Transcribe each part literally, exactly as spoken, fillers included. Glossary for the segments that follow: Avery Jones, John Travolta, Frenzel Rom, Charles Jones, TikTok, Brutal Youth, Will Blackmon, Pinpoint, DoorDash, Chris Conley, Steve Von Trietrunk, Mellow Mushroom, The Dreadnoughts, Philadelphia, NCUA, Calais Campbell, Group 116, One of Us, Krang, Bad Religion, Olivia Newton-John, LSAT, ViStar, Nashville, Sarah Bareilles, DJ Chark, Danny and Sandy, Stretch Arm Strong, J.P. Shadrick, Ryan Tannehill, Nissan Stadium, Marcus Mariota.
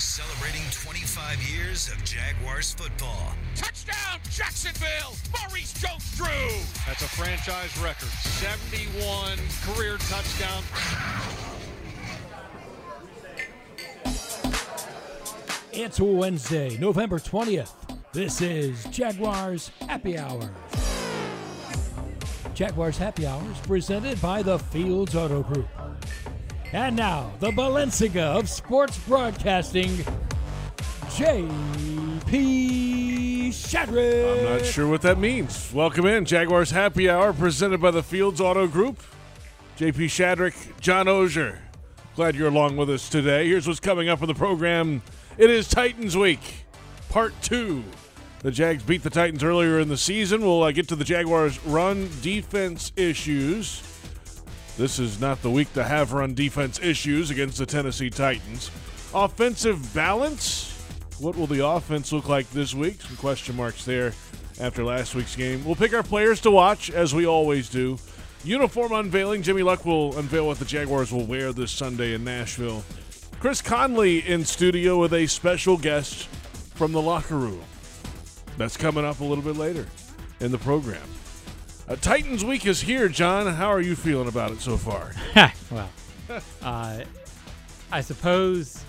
Celebrating twenty-five years of Jaguars football. Touchdown, Jacksonville! Maurice Jones-Drew! That's a franchise record. seventy-one career touchdowns. It's Wednesday, November twentieth. This is Jaguars Happy Hour. Jaguars Happy Hours presented by the Fields Auto Group. And now, the Balenciaga of sports broadcasting, J P. Shadrick. I'm not sure what that means. Welcome in, Jaguars Happy Hour, presented by the Fields Auto Group. J P. Shadrick, John Osher, glad you're along with us today. Here's what's coming up on the program. It is Titans Week, Part two. The Jags beat the Titans earlier in the season. We'll uh, get to the Jaguars' run defense issues. This is not the week to have run defense issues against the Tennessee Titans. Offensive balance. What will the offense look like this week? Some question marks there after last week's game. We'll pick our players to watch, as we always do. Uniform unveiling. Jimmy Luck will unveil what the Jaguars will wear this Sunday in Nashville. Chris Conley in studio with a special guest from the locker room. That's coming up a little bit later in the program. Uh, Titans Week is here, John. How are you feeling about it so far? Well, uh, I suppose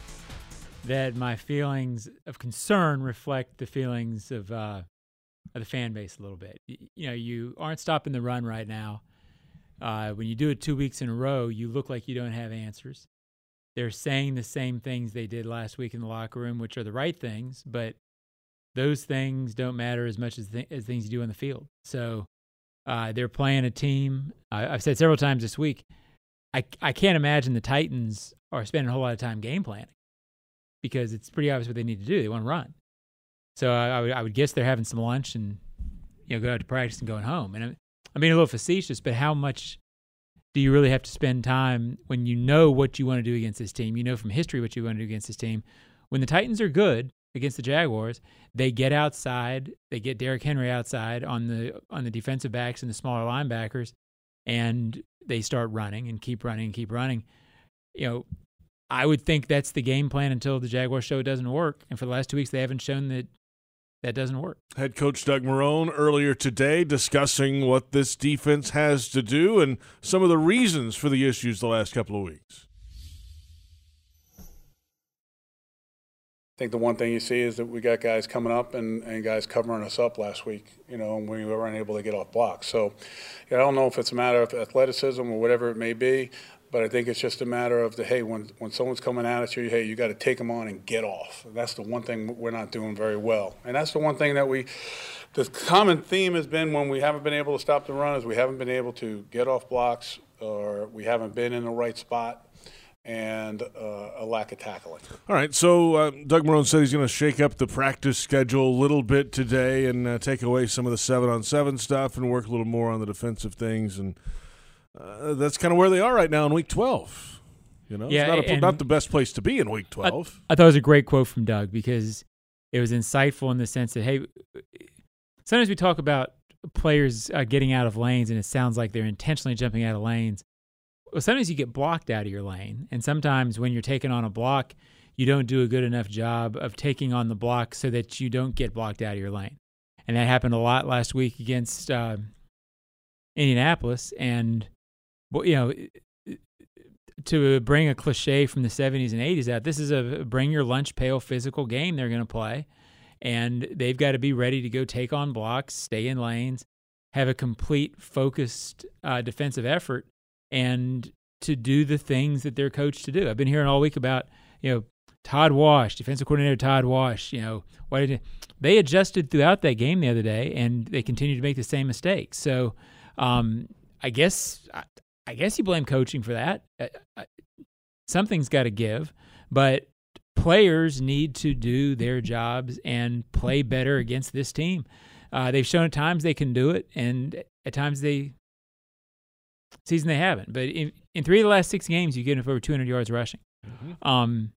that my feelings of concern reflect the feelings of, uh, of the fan base a little bit. You, you know, you aren't stopping the run right now. Uh, when you do it two weeks in a row, you look like you don't have answers. They're saying the same things they did last week in the locker room, which are the right things, but those things don't matter as much as, th- as things you do on the field. So Uh, they're playing a team. Uh, I've said several times this week, I, I can't imagine the Titans are spending a whole lot of time game planning because it's pretty obvious what they need to do. They want to run. So I, I, would, I would guess they're having some lunch and, you know, go out to practice and going home. And I'm, I'm being a little facetious, but how much do you really have to spend time when you know what you want to do against this team? You know from history what you want to do against this team. When the Titans are good against the Jaguars, they get outside, they get Derrick Henry outside on the on the defensive backs and the smaller linebackers, and they start running and keep running and keep running. You know, I would think that's the game plan until the Jaguars show it doesn't work, and for the last two weeks they haven't shown that that doesn't work. Head coach Doug Marrone earlier today discussing what this defense has to do and some of the reasons for the issues the last couple of weeks. I think the one thing you see is that we got guys coming up and, and guys covering us up last week, you know, and we weren't able to get off blocks. So yeah, I don't know if it's a matter of athleticism or whatever it may be, but I think it's just a matter of the, hey, when, when someone's coming out at you, hey, you got to take them on and get off. And that's the one thing we're not doing very well. And that's the one thing that we, the common theme has been when we haven't been able to stop the run is we haven't been able to get off blocks or we haven't been in the right spot. And uh, a lack of tackling. All right, so uh, Doug Marrone said he's going to shake up the practice schedule a little bit today and uh, take away some of the seven-on-seven stuff and work a little more on the defensive things. And uh, that's kind of where they are right now in Week twelve. You know, yeah, it's not, a, not the best place to be in Week twelve. I, I thought it was a great quote from Doug because it was insightful in the sense that, hey, sometimes we talk about players uh, getting out of lanes and it sounds like they're intentionally jumping out of lanes. Well, sometimes you get blocked out of your lane, and sometimes when you're taking on a block, you don't do a good enough job of taking on the block so that you don't get blocked out of your lane. And that happened a lot last week against uh, Indianapolis. And, you know, to bring a cliche from the seventies and eighties out, this is a bring-your-lunch-pail physical game they're going to play, and they've got to be ready to go take on blocks, stay in lanes, have a complete, focused uh, defensive effort, and to do the things that they're coached to do. I've been hearing all week about, you know, Todd Wash, defensive coordinator Todd Wash, you know, why did they adjusted throughout that game the other day, and they continue to make the same mistakes. So um, I guess I, I guess you blame coaching for that. I, I, something's got to give, but players need to do their jobs and play better against this team. Uh, they've shown at times they can do it, and at times they – season they haven't, but in, in three of the last six games, you get up over two hundred yards rushing. Mm-hmm. Um,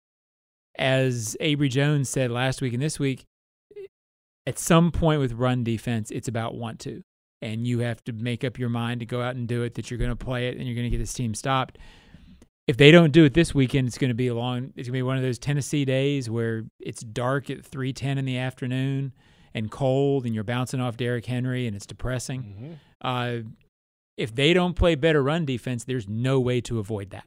as Avery Jones said last week and this week, at some point with run defense, it's about want to, and you have to make up your mind to go out and do it, that you're going to play it and you're going to get this team stopped. if they don't do it this weekend, it's going to be a long. It's going to be one of those Tennessee days where it's dark at three ten in the afternoon and cold, and you're bouncing off Derrick Henry, and it's depressing. Mm-hmm. Uh, if they don't play better run defense, there's no way to avoid that.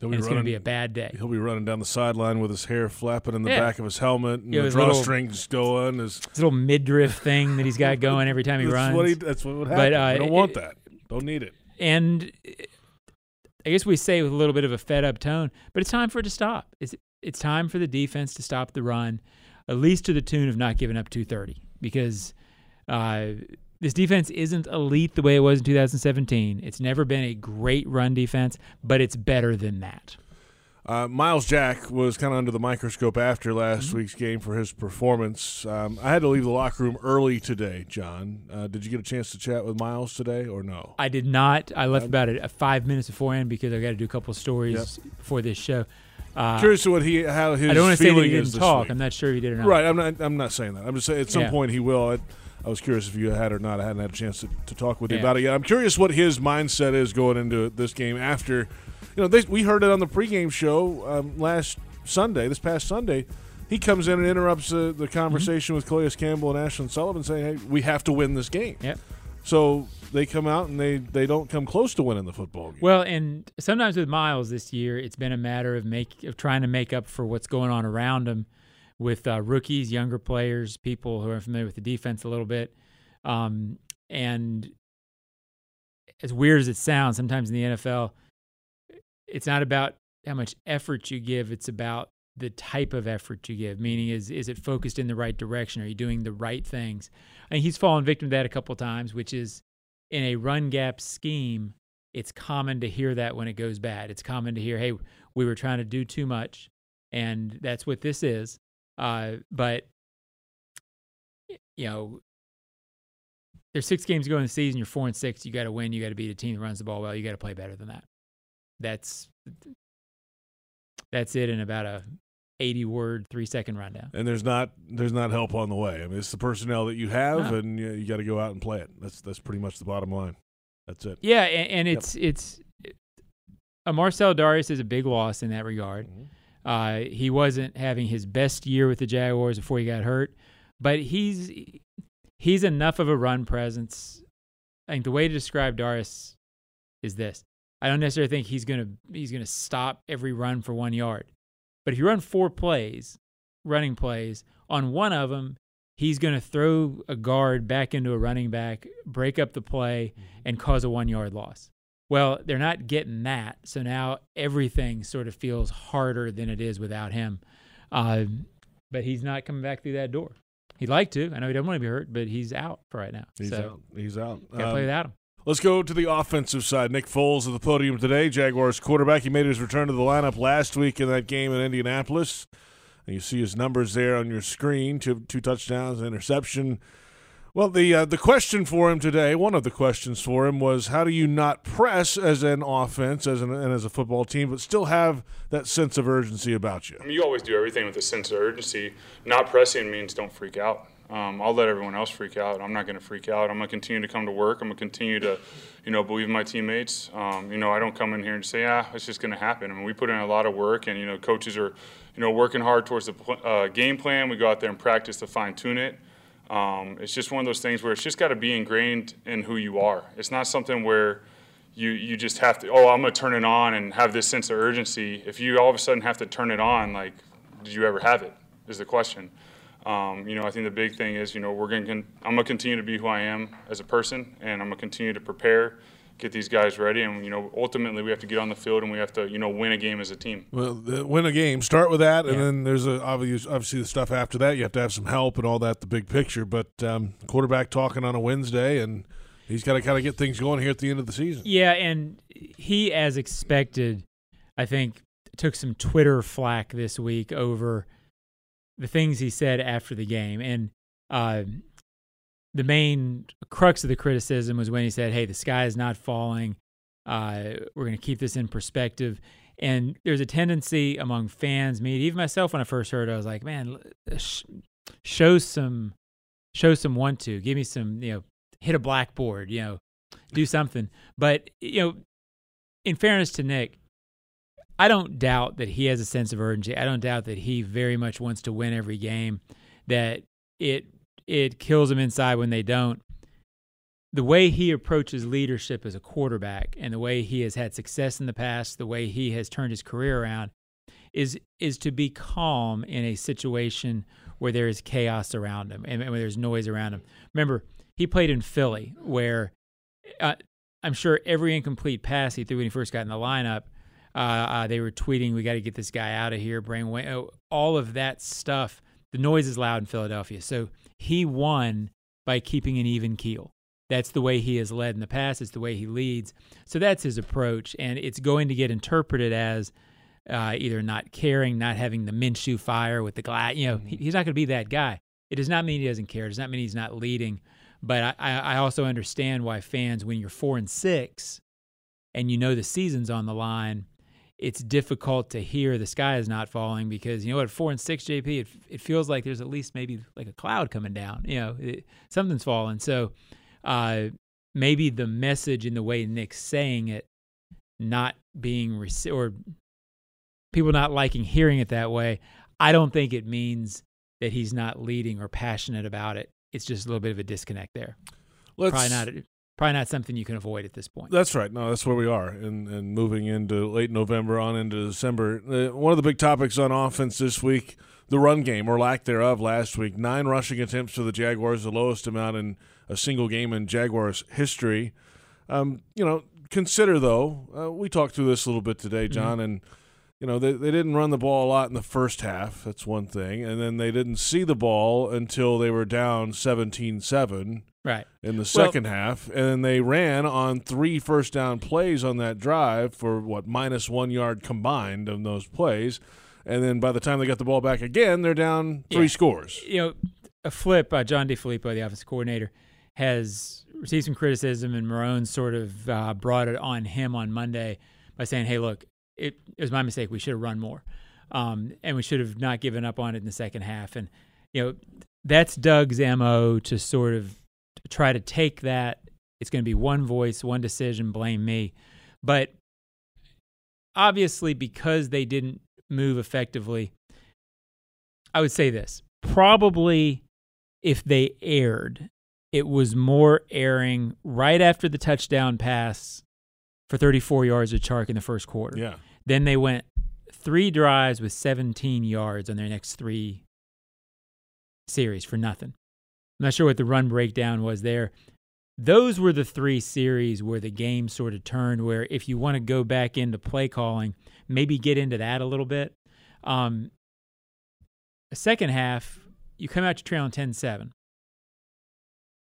It's running, going to be a bad day. He'll be running down the sideline with his hair flapping in the yeah. back of his helmet, and yeah, the drawstrings going. His, his little midriff thing that he's got going every time he that's runs. What he, that's what would happen. But, uh, we don't it, want that. Don't need it. And I guess we say with a little bit of a fed-up tone, but it's time for it to stop. It's, it's time for the defense to stop the run, at least to the tune of not giving up two thirty, because uh, this defense isn't elite the way it was in two thousand seventeen. It's never been a great run defense, but it's better than that. Uh, Miles Jack was kind of under the microscope after last mm-hmm. week's game for his performance. Um, I had to leave the locker room early today, John. Uh, did you get a chance to chat with Miles today or no? I did not. I left um, about a, a five minutes beforehand because I got to do a couple of stories yep. before this show. Uh, Curious to what he how his I don't want to say that he didn't talk. Week. I'm not sure if he did or not. Right. I'm not. I'm not saying that. I'm just saying at some yeah. point he will. I, I was curious if you had or not. I hadn't had a chance to, to talk with yeah. you about it yet. I'm curious what his mindset is going into this game after. You know, they, we heard it on the pregame show um, last Sunday, this past Sunday. He comes in and interrupts uh, the conversation mm-hmm. with Calais Campbell and Ashlyn Sullivan saying, hey, we have to win this game. Yep. So they come out and they, they don't come close to winning the football game. Well, and sometimes with Miles this year, it's been a matter of make of trying to make up for what's going on around him with uh, rookies, younger players, people who are familiar with the defense a little bit. Um, and as weird as it sounds, sometimes in the N F L – it's not about how much effort you give. It's about the type of effort you give, meaning is is it focused in the right direction? Are you doing the right things? And he's fallen victim to that a couple of times, which is in a run gap scheme, it's common to hear that when it goes bad. It's common to hear, hey, we were trying to do too much, and that's what this is. Uh, but, you know, there's six games going in the season. You're four and six. You got to win. You got to beat a team that runs the ball well. You got to play better than that. That's that's it in about a eighty-word, three-second rundown. And there's not there's not help on the way. I mean, it's the personnel that you have, no. and you, you got to go out and play it. That's that's pretty much the bottom line. That's it. Yeah, and, and yep. it's it's a Marcell Dareus is a big loss in that regard. Mm-hmm. Uh, he wasn't having his best year with the Jaguars before he got hurt, but he's he's enough of a run presence. I think the way to describe Dareus is this. I don't necessarily think he's gonna he's gonna stop every run for one yard, but if you run four plays, running plays, on one of them, he's gonna throw a guard back into a running back, break up the play, and cause a one yard loss. Well, they're not getting that, so now everything sort of feels harder than it is without him. Uh, but he's not coming back through that door. He'd like to. I know he doesn't want to be hurt, but he's out for right now. He's so out. He's out. Gotta um, play without him. Let's go to the offensive side. Nick Foles at the podium today, Jaguars quarterback. He made his return to the lineup last week in that game in Indianapolis. And you see his numbers there on your screen, two, two touchdowns, an interception. Well, the uh, the question for him today, one of the questions for him was, how do you not press as an offense as an, and as a football team, but still have that sense of urgency about you? I mean, you always do everything with a sense of urgency. Not pressing means don't freak out. Um, I'll let everyone else freak out. I'm not going to freak out. I'm going to continue to come to work. I'm going to continue to, you know, believe in my teammates. Um, you know, I don't come in here and say, ah, it's just going to happen. I mean, we put in a lot of work, and, you know, coaches are, you know, working hard towards the uh, game plan. We go out there and practice to fine-tune it. Um, it's just one of those things where it's just got to be ingrained in who you are. It's not something where you, you just have to, oh, I'm going to turn it on and have this sense of urgency. If you all of a sudden have to turn it on, like, did you ever have it is the question. Um, you know, I think the big thing is, you know, we're going to, con- I'm going to continue to be who I am as a person, and I'm going to continue to prepare, get these guys ready, and, you know, ultimately we have to get on the field and we have to, you know, win a game as a team. Well, the, win a game, start with that, and yeah. then there's a, obviously, obviously the stuff after that. You have to have some help and all that, the big picture, but um, quarterback talking on a Wednesday, and he's got to kind of get things going here at the end of the season. Yeah, and he, as expected, I think, took some Twitter flack this week over the things he said after the game. And uh, the main crux of the criticism was when he said, hey, the sky is not falling. Uh, we're going to keep this in perspective. And there's a tendency among fans, me, even myself, when I first heard it, I was like, man, sh- show some, show some want to. Give me some, you know, hit a blackboard, you know, do something. But, you know, in fairness to Nick, I don't doubt that he has a sense of urgency. I don't doubt that he very much wants to win every game, that it it kills him inside when they don't. The way he approaches leadership as a quarterback and the way he has had success in the past, the way he has turned his career around, is is to be calm in a situation where there is chaos around him and, and where there's noise around him. Remember, he played in Philly, where uh, I'm sure every incomplete pass he threw when he first got in the lineup, uh, uh, they were tweeting, we got to get this guy out of here, bring away, oh, all of that stuff. The noise is loud in Philadelphia. So he won by keeping an even keel. That's the way he has led in the past. It's the way he leads. So that's his approach, and it's going to get interpreted as uh, either not caring, not having the Minshew fire with the glass. You know, he, he's not going to be that guy. It does not mean he doesn't care. It does not mean he's not leading. But I, I also understand why fans, when you're four and six and you know the season's on the line, it's difficult to hear the sky is not falling, because, you know what, four and six, J P, it, it feels like there's at least maybe like a cloud coming down. You know, it, something's falling. So uh, maybe the message in the way Nick's saying it, not being rec- or people not liking hearing it that way, I don't think it means that he's not leading or passionate about it. It's just a little bit of a disconnect there. Let's, probably not probably not something you can avoid at this point. That's right. No, that's where we are. And, and moving into late November, on into December, uh, one of the big topics on offense this week, the run game, or lack thereof last week. Nine rushing attempts to the Jaguars, the lowest amount in a single game in Jaguars history. Um, you know, consider, though, uh, we talked through this a little bit today, John, mm-hmm. and You know, they, they didn't run the ball a lot in the first half. That's one thing. And then they didn't see the ball until they were down seventeen seven right. in the second well, half. And then they ran on three first down plays on that drive for, what, minus one yard combined on those plays. And then by the time they got the ball back again, they're down three yeah. scores. You know, a flip, uh, John DeFilippo, the offensive coordinator, has received some criticism, and Marrone sort of uh, brought it on him on Monday by saying, hey, look, It, it was my mistake. We should have run more, um, and we should have not given up on it in the second half. And, you know, that's Doug's M O, to sort of try to take that. It's going to be one voice, one decision, blame me. But obviously, because they didn't move effectively, I would say this. Probably if they erred, it was more erring right after the touchdown pass for thirty-four yards of Chark in the first quarter. Yeah. Then they went three drives with seventeen yards on their next three series for nothing. I'm not sure what the run breakdown was there. Those were the three series where the game sort of turned, where if you want to go back into play calling, maybe get into that a little bit. Um, the second half, you come out to trailing ten seven.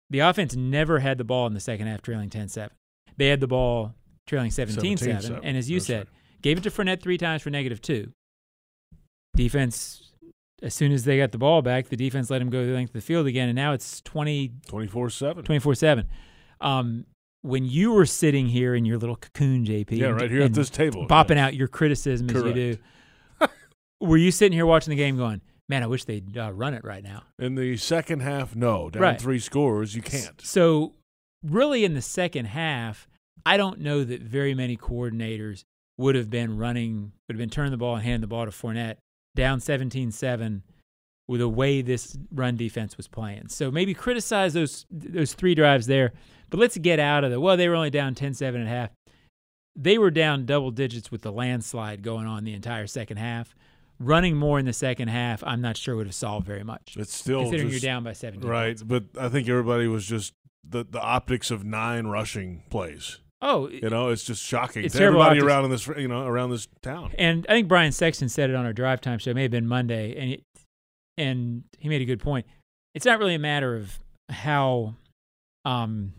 The offense never had the ball in the second half trailing ten seven. They had the ball trailing seventeen seven, and as you That's said, right. gave it to Fournette three times for negative two. Defense, as soon as they got the ball back, the defense let him go the length of the field again, and now it's twenty, twenty-four seven. twenty-four seven. Um, when you were sitting here in your little cocoon, J P, yeah, and, right here at this table, bopping right. out your criticism Correct. As you do, were you sitting here watching the game going, man, I wish they'd uh, run it right now? In the second half, no. Down right. three scores, you can't. So really in the second half, I don't know that very many coordinators would have been running, would have been turning the ball and handing the ball to Fournette down seventeen seven with the way this run defense was playing. So maybe criticize those those three drives there, but let's get out of the, well, they were only down ten seven and a half. They were down double digits with the landslide going on the entire second half. Running more in the second half, I'm not sure would have solved very much. It's still considering just, you're down by seventeen. Right, points. But I think everybody was just the, the optics of nine rushing plays. Oh, you know, it's just shocking it's to everybody optics. around in this, you know, around this town. And I think Brian Sexton said it on our drive time show. It may have been Monday, and it, and he made a good point. It's not really a matter of how um,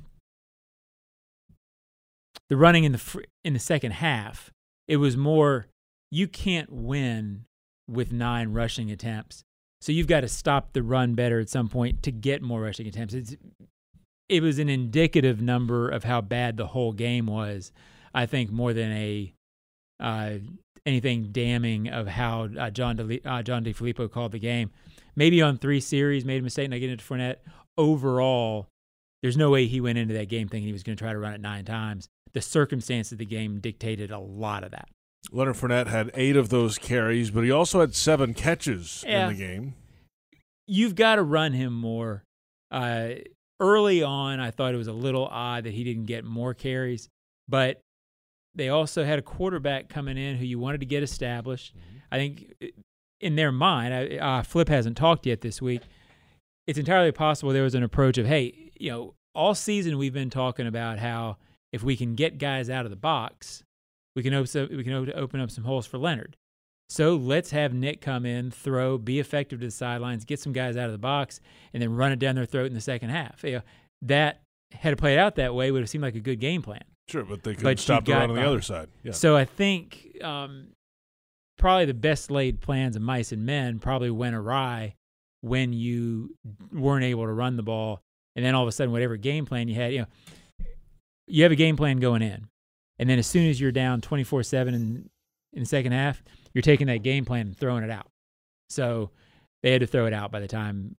the running in the fr- in the second half. It was more you can't win with nine rushing attempts, so you've got to stop the run better at some point to get more rushing attempts. It's It was an indicative number of how bad the whole game was, I think, more than a uh, anything damning of how uh, John De, uh, John DeFilippo called the game. Maybe on three series, made a mistake, not getting it to Fournette. Overall, there's no way he went into that game thinking he was going to try to run it nine times. The circumstance of the game dictated a lot of that. Leonard Fournette had eight of those carries, but he also had seven catches yeah. in the game. You've got to run him more. Uh, early on, I thought it was a little odd that he didn't get more carries, but they also had a quarterback coming in who you wanted to get established. Mm-hmm. I think in their mind, I, uh, Flip hasn't talked yet this week, it's entirely possible there was an approach of, hey, you know, all season we've been talking about how if we can get guys out of the box, we can open, we can open up some holes for Leonard. So let's have Nick come in, throw, be effective to the sidelines, get some guys out of the box, and then run it down their throat in the second half. You know, that had it played out that way would have seemed like a good game plan. Sure, but they could stop it on the other side. Yeah. So I think um, probably the best laid plans of mice and men probably went awry when you weren't able to run the ball, and then all of a sudden whatever game plan you had, you know, you have a game plan going in, and then as soon as you're down twenty-four seven in, in the second half, you're taking that game plan and throwing it out. So they had to throw it out by the time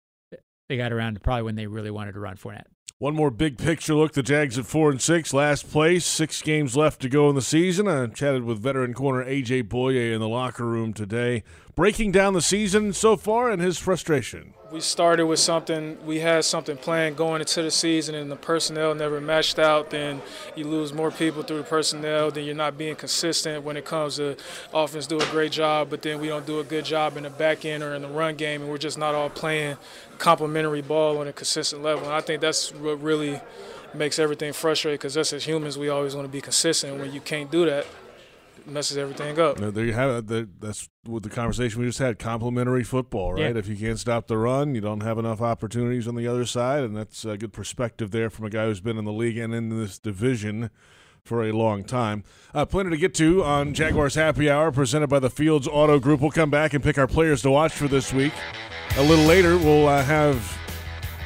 they got around to probably when they really wanted to run Fournette. One more big picture look. The Jags at four and six, last place, six games left to go in the season. I chatted with veteran corner A J. Bouye in the locker room today, breaking down the season so far and his frustration. We started with something, we had something planned going into the season, and the personnel never matched out. Then you lose more people through the personnel, then you're not being consistent when it comes to offense do a great job, but then we don't do a good job in the back end or in the run game, and we're just not all playing complementary ball on a consistent level. And I think that's what really makes everything frustrating, because us as humans, we always want to be consistent. When you can't do that, messes everything up. Now, there you have it. That's what the conversation we just had, complementary football, right? Yeah. If you can't stop the run, you don't have enough opportunities on the other side, and that's a good perspective there from a guy who's been in the league and in this division for a long time. Uh, plenty to get to on Jaguars Happy Hour, presented by the Fields Auto Group. We'll come back and pick our players to watch for this week. A little later, we'll uh, have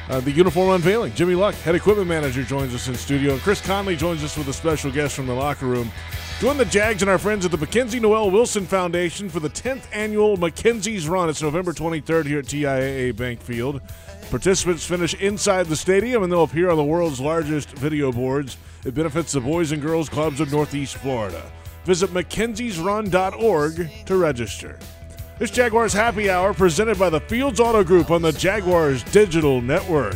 uh, the uniform unveiling. Jimmy Luck, head equipment manager, joins us in studio, and Chris Conley joins us with a special guest from the locker room. Join the Jags and our friends at the McKenzie Noel Wilson Foundation for the tenth annual McKenzie's Run. It's November twenty-third here at T I A A Bank Field. Participants finish inside the stadium, and they'll appear on the world's largest video boards. It benefits the Boys and Girls Clubs of Northeast Florida. Visit McKenzie's Run dot org to register. This Jaguars Happy Hour presented by the Fields Auto Group on the Jaguars Digital Network.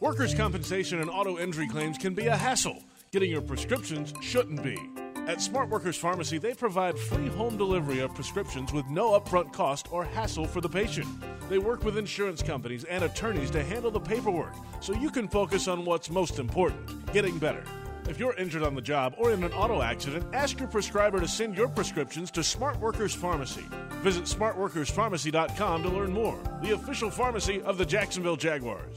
Workers' compensation and auto injury claims can be a hassle. Getting your prescriptions shouldn't be. At Smart Workers Pharmacy, they provide free home delivery of prescriptions with no upfront cost or hassle for the patient. They work with insurance companies and attorneys to handle the paperwork, so you can focus on what's most important, getting better. If you're injured on the job or in an auto accident, ask your prescriber to send your prescriptions to Smart Workers Pharmacy. Visit smart workers pharmacy dot com to learn more. The official pharmacy of the Jacksonville Jaguars.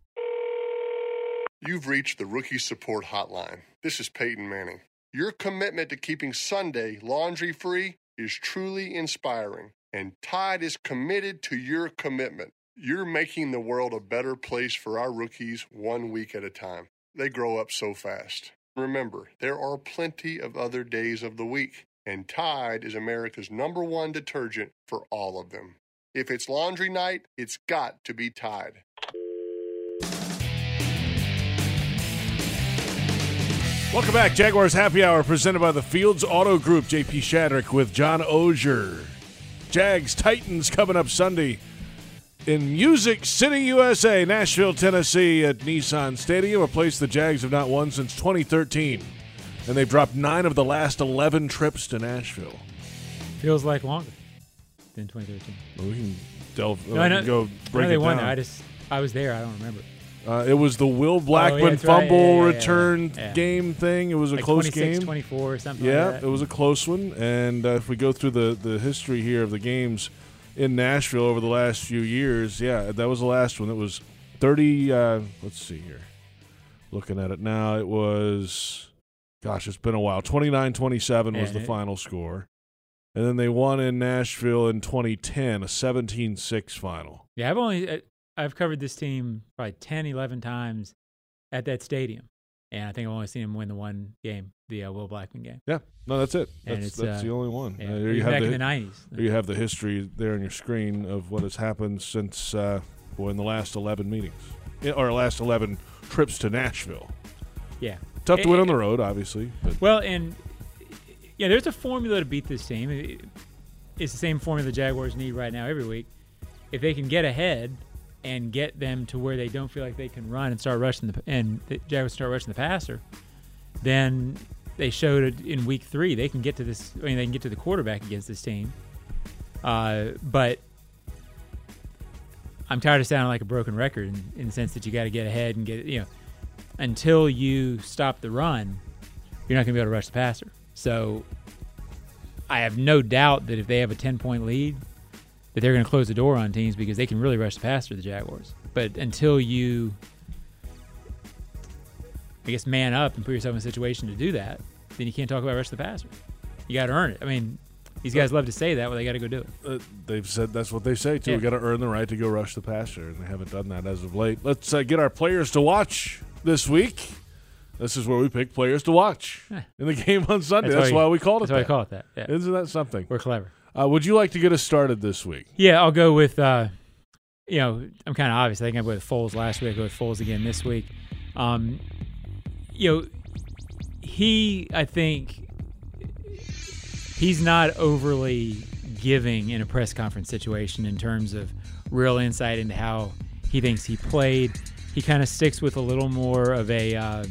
You've reached the Rookie Support Hotline. This is Peyton Manning. Your commitment to keeping Sunday laundry free is truly inspiring, and Tide is committed to your commitment. You're making the world a better place for our rookies one week at a time. They grow up so fast. Remember, there are plenty of other days of the week, and Tide is America's number one detergent for all of them. If it's laundry night, it's got to be Tide. Welcome back. Jaguars Happy Hour presented by the Fields Auto Group. J P. Shadrick with John Osier. Jags Titans coming up Sunday in Music City, U S A, Nashville, Tennessee at Nissan Stadium, a place the Jags have not won since twenty thirteen. And they've dropped nine of the last eleven trips to Nashville. Feels like longer than twenty thirteen. Well, we can delve. No, uh, I know, go break I know they it won down. I just I was there. I don't remember. Uh, it was the Will Blackmon oh, yeah, fumble right. yeah, yeah, return yeah, yeah. game thing. It was a like close game, twenty-four or something. Yeah, like that. It was a close one. And uh, if we go through the the history here of the games in Nashville over the last few years, yeah, that was the last one. It was thirty. Uh, let's see here. Looking at it now, it was. Gosh, it's been a while. twenty-nine twenty-seven yeah, was the it, final score. And then they won in Nashville in twenty ten, a seventeen six final. Yeah, I've only I've covered this team probably ten, eleven times at that stadium. And I think I've only seen them win the one game, the uh, Will Blackmon game. Yeah, no, that's it. And that's that's uh, the only one. Yeah, uh, there you back have the, in the nineties. There you have the history there on your screen of what has happened since, uh, well, in the last eleven meetings, or last eleven trips to Nashville. Yeah. Tough to it, win on the road, obviously. But. Well, and, yeah, there's a formula to beat this team. It's the same formula the Jaguars need right now every week. If they can get ahead and get them to where they don't feel like they can run and start rushing the and the Jaguars start rushing the passer, then they showed in week three they can get to this. I mean, they can get to the quarterback against this team. Uh, but I'm tired of sounding like a broken record in, in the sense that you got to get ahead and get you know. Until you stop the run, you're not going to be able to rush the passer. So I have no doubt that if they have a ten-point lead, that they're going to close the door on teams because they can really rush the passer, the Jaguars. But until you, I guess, man up and put yourself in a situation to do that, then you can't talk about rush the passer. You got to earn it. I mean, these guys love to say that, but they got to go do it. Uh, they've said that's what they say, too. Yeah. We got to earn the right to go rush the passer, and they haven't done that as of late. Let's uh, get our players to watch. This week, this is where we pick players to watch in the game on Sunday. That's, that's why, you, why we called it that's that. That's why we call it that. Yeah. Isn't that something? We're clever. Uh, would you like to get us started this week? Yeah, I'll go with, uh, you know, I'm kind of obvious. I think I went with Foles last week. I go with Foles again this week. Um, you know, he, I think, he's not overly giving in a press conference situation in terms of real insight into how he thinks he played. He kind of sticks with a little more of a uh,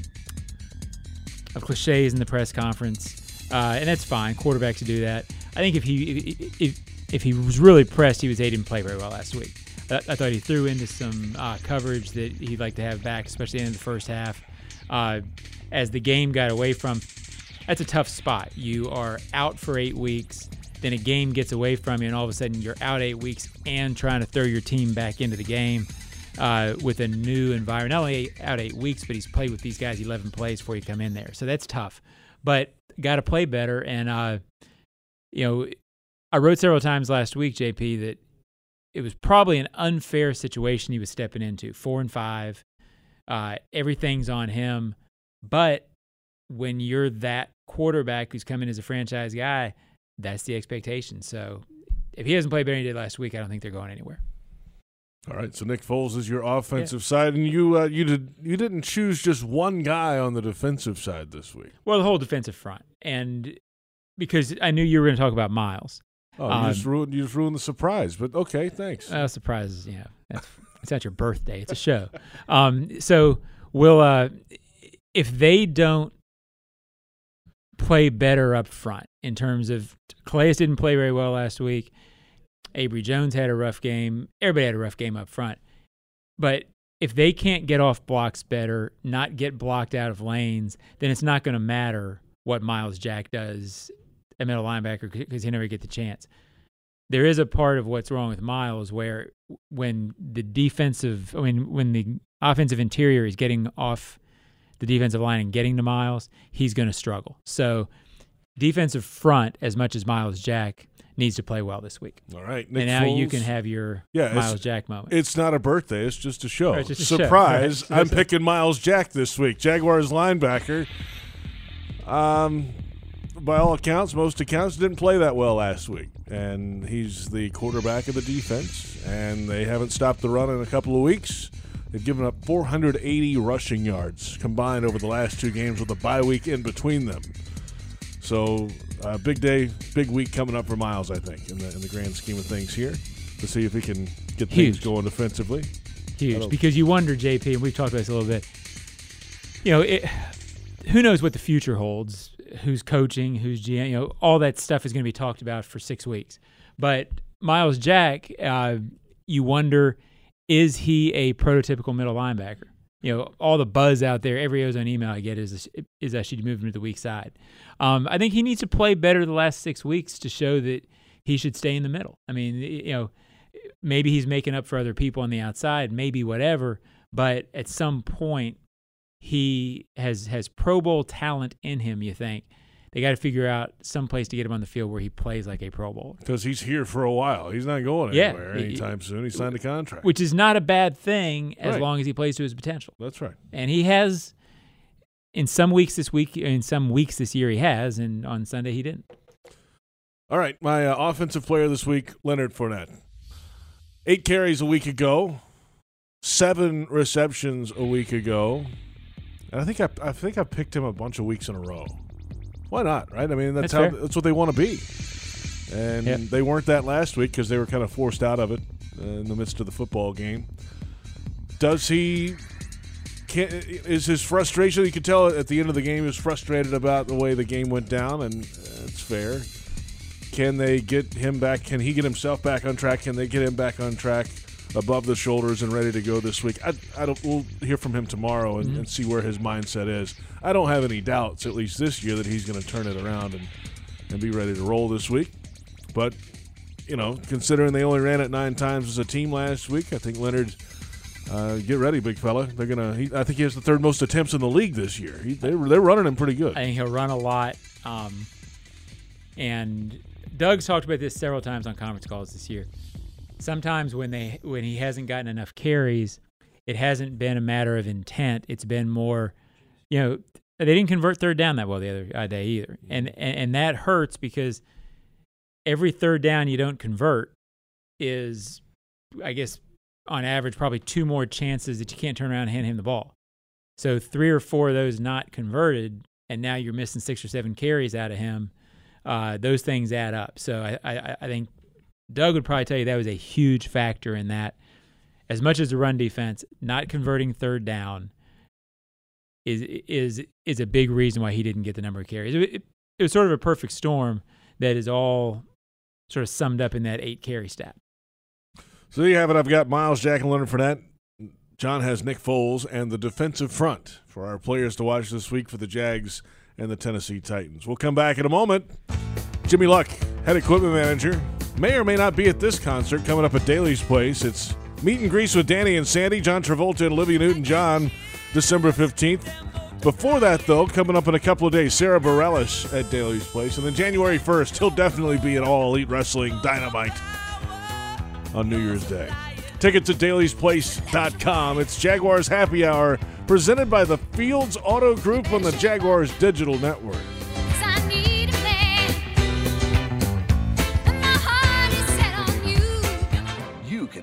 of cliches in the press conference, uh, and that's fine. Quarterbacks do that. I think if he if if he was really pressed, he was he didn't play very well last week. I, I thought he threw into some uh, coverage that he'd like to have back, especially in the, the first half. Uh, as the game got away from, that's a tough spot. You are out for eight weeks, then a game gets away from you, and all of a sudden you're out eight weeks and trying to throw your team back into the game. Uh, with a new environment, not only eight, out eight weeks, but he's played with these guys eleven plays before you come in there, so that's tough. But got to play better, and uh, you know, I wrote several times last week, J P, that it was probably an unfair situation he was stepping into. Four and five, uh, everything's on him. But when you're that quarterback who's coming as a franchise guy, that's the expectation. So if he doesn't play better than he did last week, I don't think they're going anywhere. All right, so Nick Foles is your offensive yeah. side, and you uh, you did you didn't choose just one guy on the defensive side this week. Well, the whole defensive front, and because I knew you were going to talk about Miles. Oh, um, you just ruined you just ruined the surprise. But okay, thanks. Uh, surprises, yeah. That's, it's not your birthday; it's a show. Um, so we'll uh, if they don't play better up front in terms of Calais didn't play very well last week. Avery Jones had a rough game. Everybody had a rough game up front. But if they can't get off blocks better, not get blocked out of lanes, then it's not going to matter what Miles Jack does at middle linebacker because he never gets the chance. There is a part of what's wrong with Miles where when the defensive, I mean, when the offensive interior is getting off the defensive line and getting to Miles, he's going to struggle. So defensive front, as much as Miles Jack, needs to play well this week. All right. Nick and now Foles, you can have your yeah, Miles Jack moment. It's not a birthday. It's just a show. It's just a surprise. Show. Right. I'm picking Miles Jack this week. Jaguars linebacker. Um, by all accounts, most accounts, didn't play that well last week. And he's the quarterback of the defense. And they haven't stopped the run in a couple of weeks. They've given up four hundred eighty rushing yards combined over the last two games with a bye week in between them. So uh, big day, big week coming up for Miles, I think, in the, in the grand scheme of things here, to see if he can get things Huge. going defensively. Huge, because you wonder, J P, and we've talked about this a little bit, you know, it, who knows what the future holds, who's coaching, who's G M, you know, all that stuff is going to be talked about for six weeks. But Miles Jack, uh, you wonder, is he a prototypical middle linebacker? You know, all the buzz out there, every Ozone email I get is, is I should move him to the weak side. Um, I think he needs to play better the last six weeks to show that he should stay in the middle. I mean, you know, maybe he's making up for other people on the outside, maybe whatever, but at some point he has has Pro Bowl talent in him, you think. They got to figure out some place to get him on the field where he plays like a Pro Bowler. Because he's here for a while. He's not going anywhere yeah, anytime he, soon. He signed a contract. Which is not a bad thing as right. long as he plays to his potential. That's right. And he has, in some weeks this week, in some weeks this year he has, and on Sunday he didn't. All right, my uh, offensive player this week, Leonard Fournette. Eight carries a week ago, seven receptions a week ago. And I think I, I think I picked him a bunch of weeks in a row. Why not, right? I mean, that's, that's how fair. that's what they want to be. And yep. they weren't that last week because they were kind of forced out of it uh, in the midst of the football game. Does he can, – is his frustration – you can tell at the end of the game he was frustrated about the way the game went down, and uh, it's fair. Can they get him back – can he get himself back on track? Can they get him back on track above the shoulders and ready to go this week? I, I don't, we'll hear from him tomorrow and, mm-hmm. and see where his mindset is. I don't have any doubts, at least this year, that he's going to turn it around and, and be ready to roll this week. But, you know, considering they only ran it nine times as a team last week, I think Leonard, uh, get ready, big fella. They're gonna. He, I think he has the third most attempts in the league this year. He, they, they're running him pretty good. I think he'll run a lot. Um, and Doug's talked about this several times on conference calls this year. Sometimes when they when he hasn't gotten enough carries, it hasn't been a matter of intent. It's been more, you know, they didn't convert third down that well the other day either, and and, and that hurts because every third down you don't convert is, I guess, on average probably two more chances that you can't turn around and hand him the ball. So three or four of those not converted, and now you're missing six or seven carries out of him. Uh, those things add up. So I I, I think. Doug would probably tell you that was a huge factor in that. As much as the run defense, not converting third down is is is a big reason why he didn't get the number of carries. It, it, it was sort of a perfect storm that is all sort of summed up in that eight carry stat. So there you have it. I've got Miles Jack and Leonard Fournette. John has Nick Foles and the defensive front for our players to watch this week for the Jags and the Tennessee Titans. We'll come back in a moment. Jimmy Luck, head equipment manager, may or may not be at this concert coming up at Daily's Place. It's Meet and Grease with Danny and Sandy, John Travolta and Olivia Newton-John, December fifteenth. Before that, though, coming up in a couple of days, Sarah Bareilles at Daily's Place. And then January first, he'll definitely be at All Elite Wrestling Dynamite on New Year's Day. Tickets at Daily's Place dot com. It's Jaguars Happy Hour, presented by the Fields Auto Group on the Jaguars Digital Network.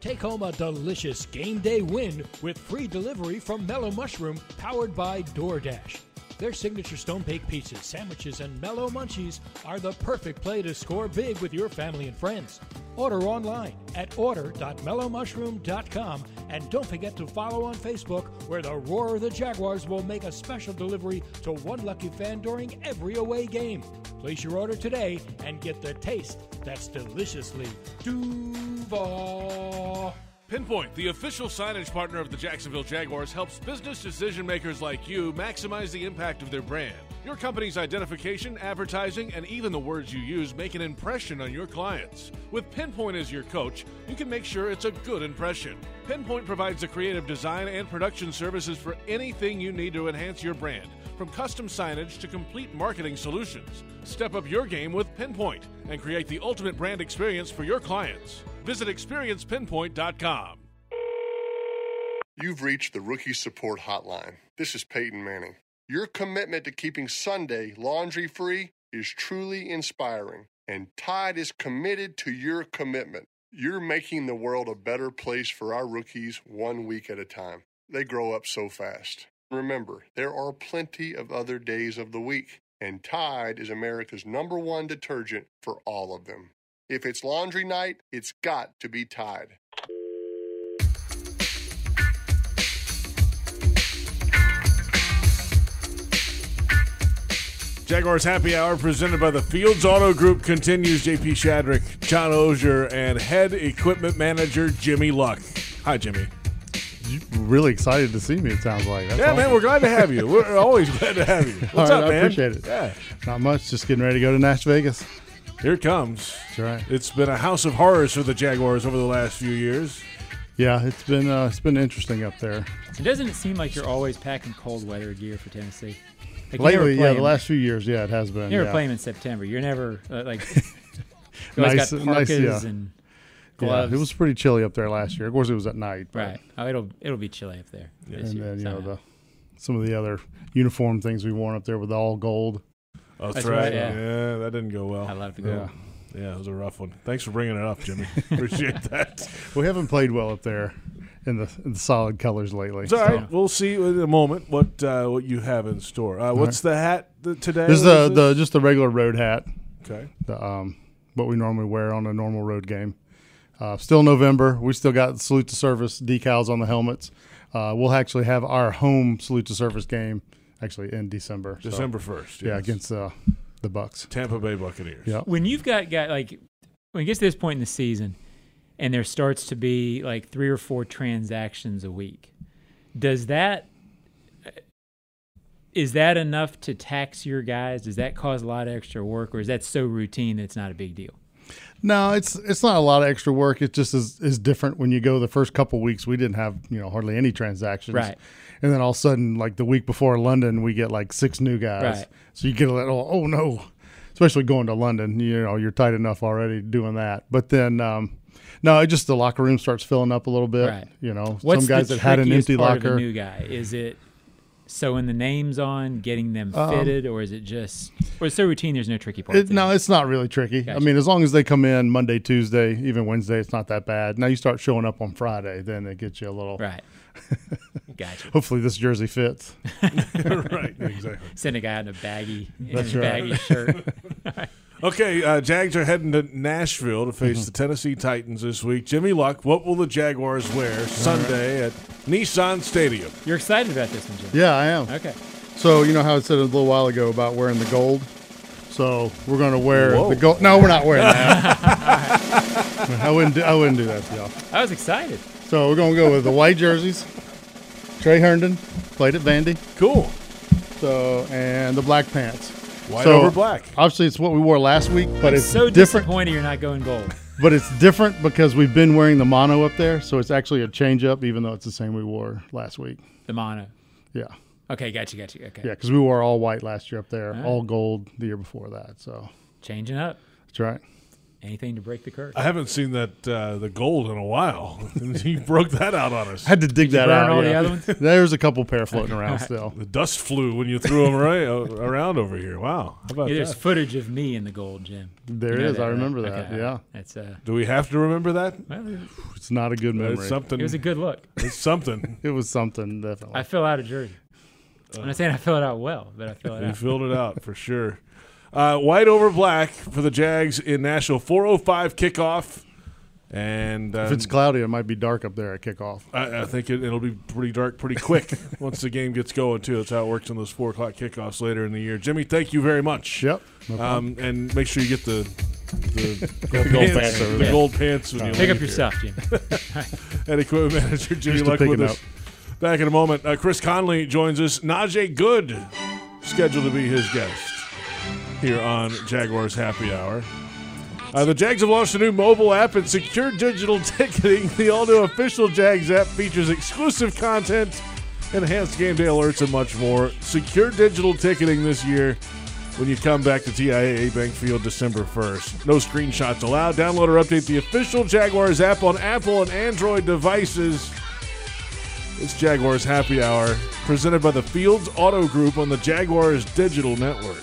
Take home a delicious game day win with free delivery from Mellow Mushroom, powered by DoorDash. Their signature stone-baked pizzas, sandwiches, and mellow munchies are the perfect play to score big with your family and friends. Order online at order dot mellow mushroom dot com, and don't forget to follow on Facebook, where the Roar of the Jaguars will make a special delivery to one lucky fan during every away game. Place your order today and get the taste that's deliciously Duval. Pinpoint, the official signage partner of the Jacksonville Jaguars, helps business decision makers like you maximize the impact of their brand. Your company's identification, advertising, and even the words you use make an impression on your clients. With Pinpoint as your coach, you can make sure it's a good impression. Pinpoint provides the creative design and production services for anything you need to enhance your brand, from custom signage to complete marketing solutions. Step up your game with Pinpoint and create the ultimate brand experience for your clients. Visit experience pinpoint dot com. You've reached the Rookie Support Hotline. This is Peyton Manning. Your commitment to keeping Sunday laundry free is truly inspiring, and Tide is committed to your commitment. You're making the world a better place for our rookies one week at a time. They grow up so fast. Remember, there are plenty of other days of the week, and Tide is America's number one detergent for all of them. If it's laundry night, it's got to be Tide. Jaguars Happy Hour presented by the Fields Auto Group continues. J P. Shadrick, John Osier, and head equipment manager Jimmy Luck. Hi, Jimmy. You're really excited to see me, it sounds like. That's yeah, awesome. Man, we're glad to have you. We're always glad to have you. What's right, up, I man? I appreciate it. Yeah. Not much, just getting ready to go to Nash Vegas. Here it comes. That's right. It's been a house of horrors for the Jaguars over the last few years. Yeah, it's been uh, it's been interesting up there. And doesn't it seem like you're always packing cold weather gear for Tennessee? Like Lately, yeah, the last few years, yeah, it has been. You're never yeah. playing in September. You're never, uh, like, you always nice, got parkas nice, yeah. and... gloves. Yeah, it was pretty chilly up there last year. Of course, it was at night. Right. Oh, it'll it'll be chilly up there. Yeah. This and year, then you somehow. know the some of the other uniform things we worn up there with all gold. Oh, that's, that's right. right yeah. yeah, that didn't go well. I love the gold. Yeah. yeah, it was a rough one. Thanks for bringing it up, Jimmy. Appreciate that. We haven't played well up there in the, in the solid colors lately. It's all right. So. We'll see in a moment what uh, what you have in store. Uh, what's right. the hat th- today? This is the, the just the regular road hat. Okay. The um what we normally wear on a normal road game. Uh, still November. We still got Salute to Service decals on the helmets. Uh, we'll actually have our home Salute to Service game actually in December. December first. So, yeah, yes. against uh, the Bucks. Tampa Bay Buccaneers. Yeah. When you've got, got like when it gets to this point in the season and there starts to be like three or four transactions a week, does that is that enough to tax your guys? Does that cause a lot of extra work, or is that so routine that it's not a big deal? No, it's it's not a lot of extra work. It just is, is different when you go the first couple of weeks. We didn't have you know hardly any transactions, right? And then all of a sudden, like the week before London, we get like six new guys. Right. So you get a little oh no, especially going to London. You know you're tight enough already doing that. But then um, no, it just the locker room starts filling up a little bit. Right. You know, What's some guys that had an empty part locker. Of the new guy is it. So in the names on, getting them fitted, um, or is it just – or is it so routine there's no tricky part? It, no, it's not really tricky. Gotcha. I mean, as long as they come in Monday, Tuesday, even Wednesday, it's not that bad. Now you start showing up on Friday, then it gets you a little – Right. Gotcha. Hopefully this jersey fits. Right, exactly. Send a guy out in a baggy, in That's a right. baggy shirt. Right. Okay, uh, Jags are heading to Nashville to face mm-hmm. the Tennessee Titans this week. Jimmy Luck, what will the Jaguars wear Sunday right. at Nissan Stadium? You're excited about this one, Jimmy. Yeah, I am. Okay. So you know how I said a little while ago about wearing the gold? So we're going to wear Whoa. the gold. No, we're not wearing that. All right. I wouldn't do, I wouldn't do that to y'all. I was excited. So we're going to go with the white jerseys. Trey Herndon played at Vandy. Cool. So and the black pants. White so, over black. Obviously, it's what we wore last week, but I'm it's so different. Disappointed you're not going gold. But it's different because we've been wearing the mono up there, so it's actually a change up, even though it's the same we wore last week. The mono. Yeah. Okay, gotcha, gotcha. Okay. Yeah, because we wore all white last year up there, all, right. all gold the year before that. So changing up. That's right. Anything to break the curse. I haven't seen that uh, the gold in a while. You broke that out on us. I had to dig Did that out. All yeah. the other ones? There's a couple pair floating around right. still. The dust flew when you threw them right, around over here. Wow. How about yeah, there's that? footage of me in the gold, Jim. There you know it is. That, I remember right? that. Okay, yeah. That's, uh, Do we have to remember that? Well, it's not a good memory. It's something. It was a good look. It's something. It was something, definitely. I fill out a jersey. Uh, I'm not saying I fill it out well, but I fill it you out. You filled it out for sure. Uh, white over black for the Jags in Nashville. four oh five kickoff. And um, if it's cloudy, it might be dark up there at kickoff. I, I think it, it'll be pretty dark pretty quick once the game gets going, too. That's how it works on those four o'clock kickoffs later in the year. Jimmy, thank you very much. Yep. No um, and make sure you get the the gold pants. Over the there. gold pants. When oh, you pick up your stuff, Jimmy. And equipment manager Jimmy Luck with us. Back in a moment. Uh, Chris Conley joins us. Najee Goode scheduled to be his guest here on Jaguars Happy Hour. Uh, the Jags have launched a new mobile app and secure digital ticketing. The all-new official Jags app features exclusive content, enhanced game day alerts, and much more. Secure digital ticketing this year when you come back to T I A A Bank Field December first. No screenshots allowed. Download or update the official Jaguars app on Apple and Android devices. It's Jaguars Happy Hour, presented by the Fields Auto Group on the Jaguars Digital Network.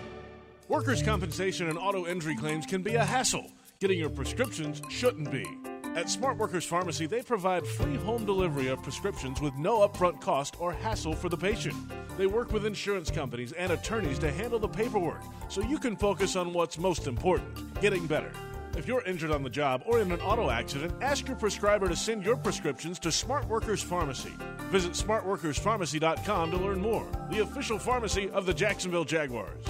Workers' compensation and auto injury claims can be a hassle. Getting your prescriptions shouldn't be. At Smart Workers Pharmacy, they provide free home delivery of prescriptions with no upfront cost or hassle for the patient. They work with insurance companies and attorneys to handle the paperwork so you can focus on what's most important, getting better. If you're injured on the job or in an auto accident, ask your prescriber to send your prescriptions to Smart Workers Pharmacy. Visit smart workers pharmacy dot com to learn more. The official pharmacy of the Jacksonville Jaguars.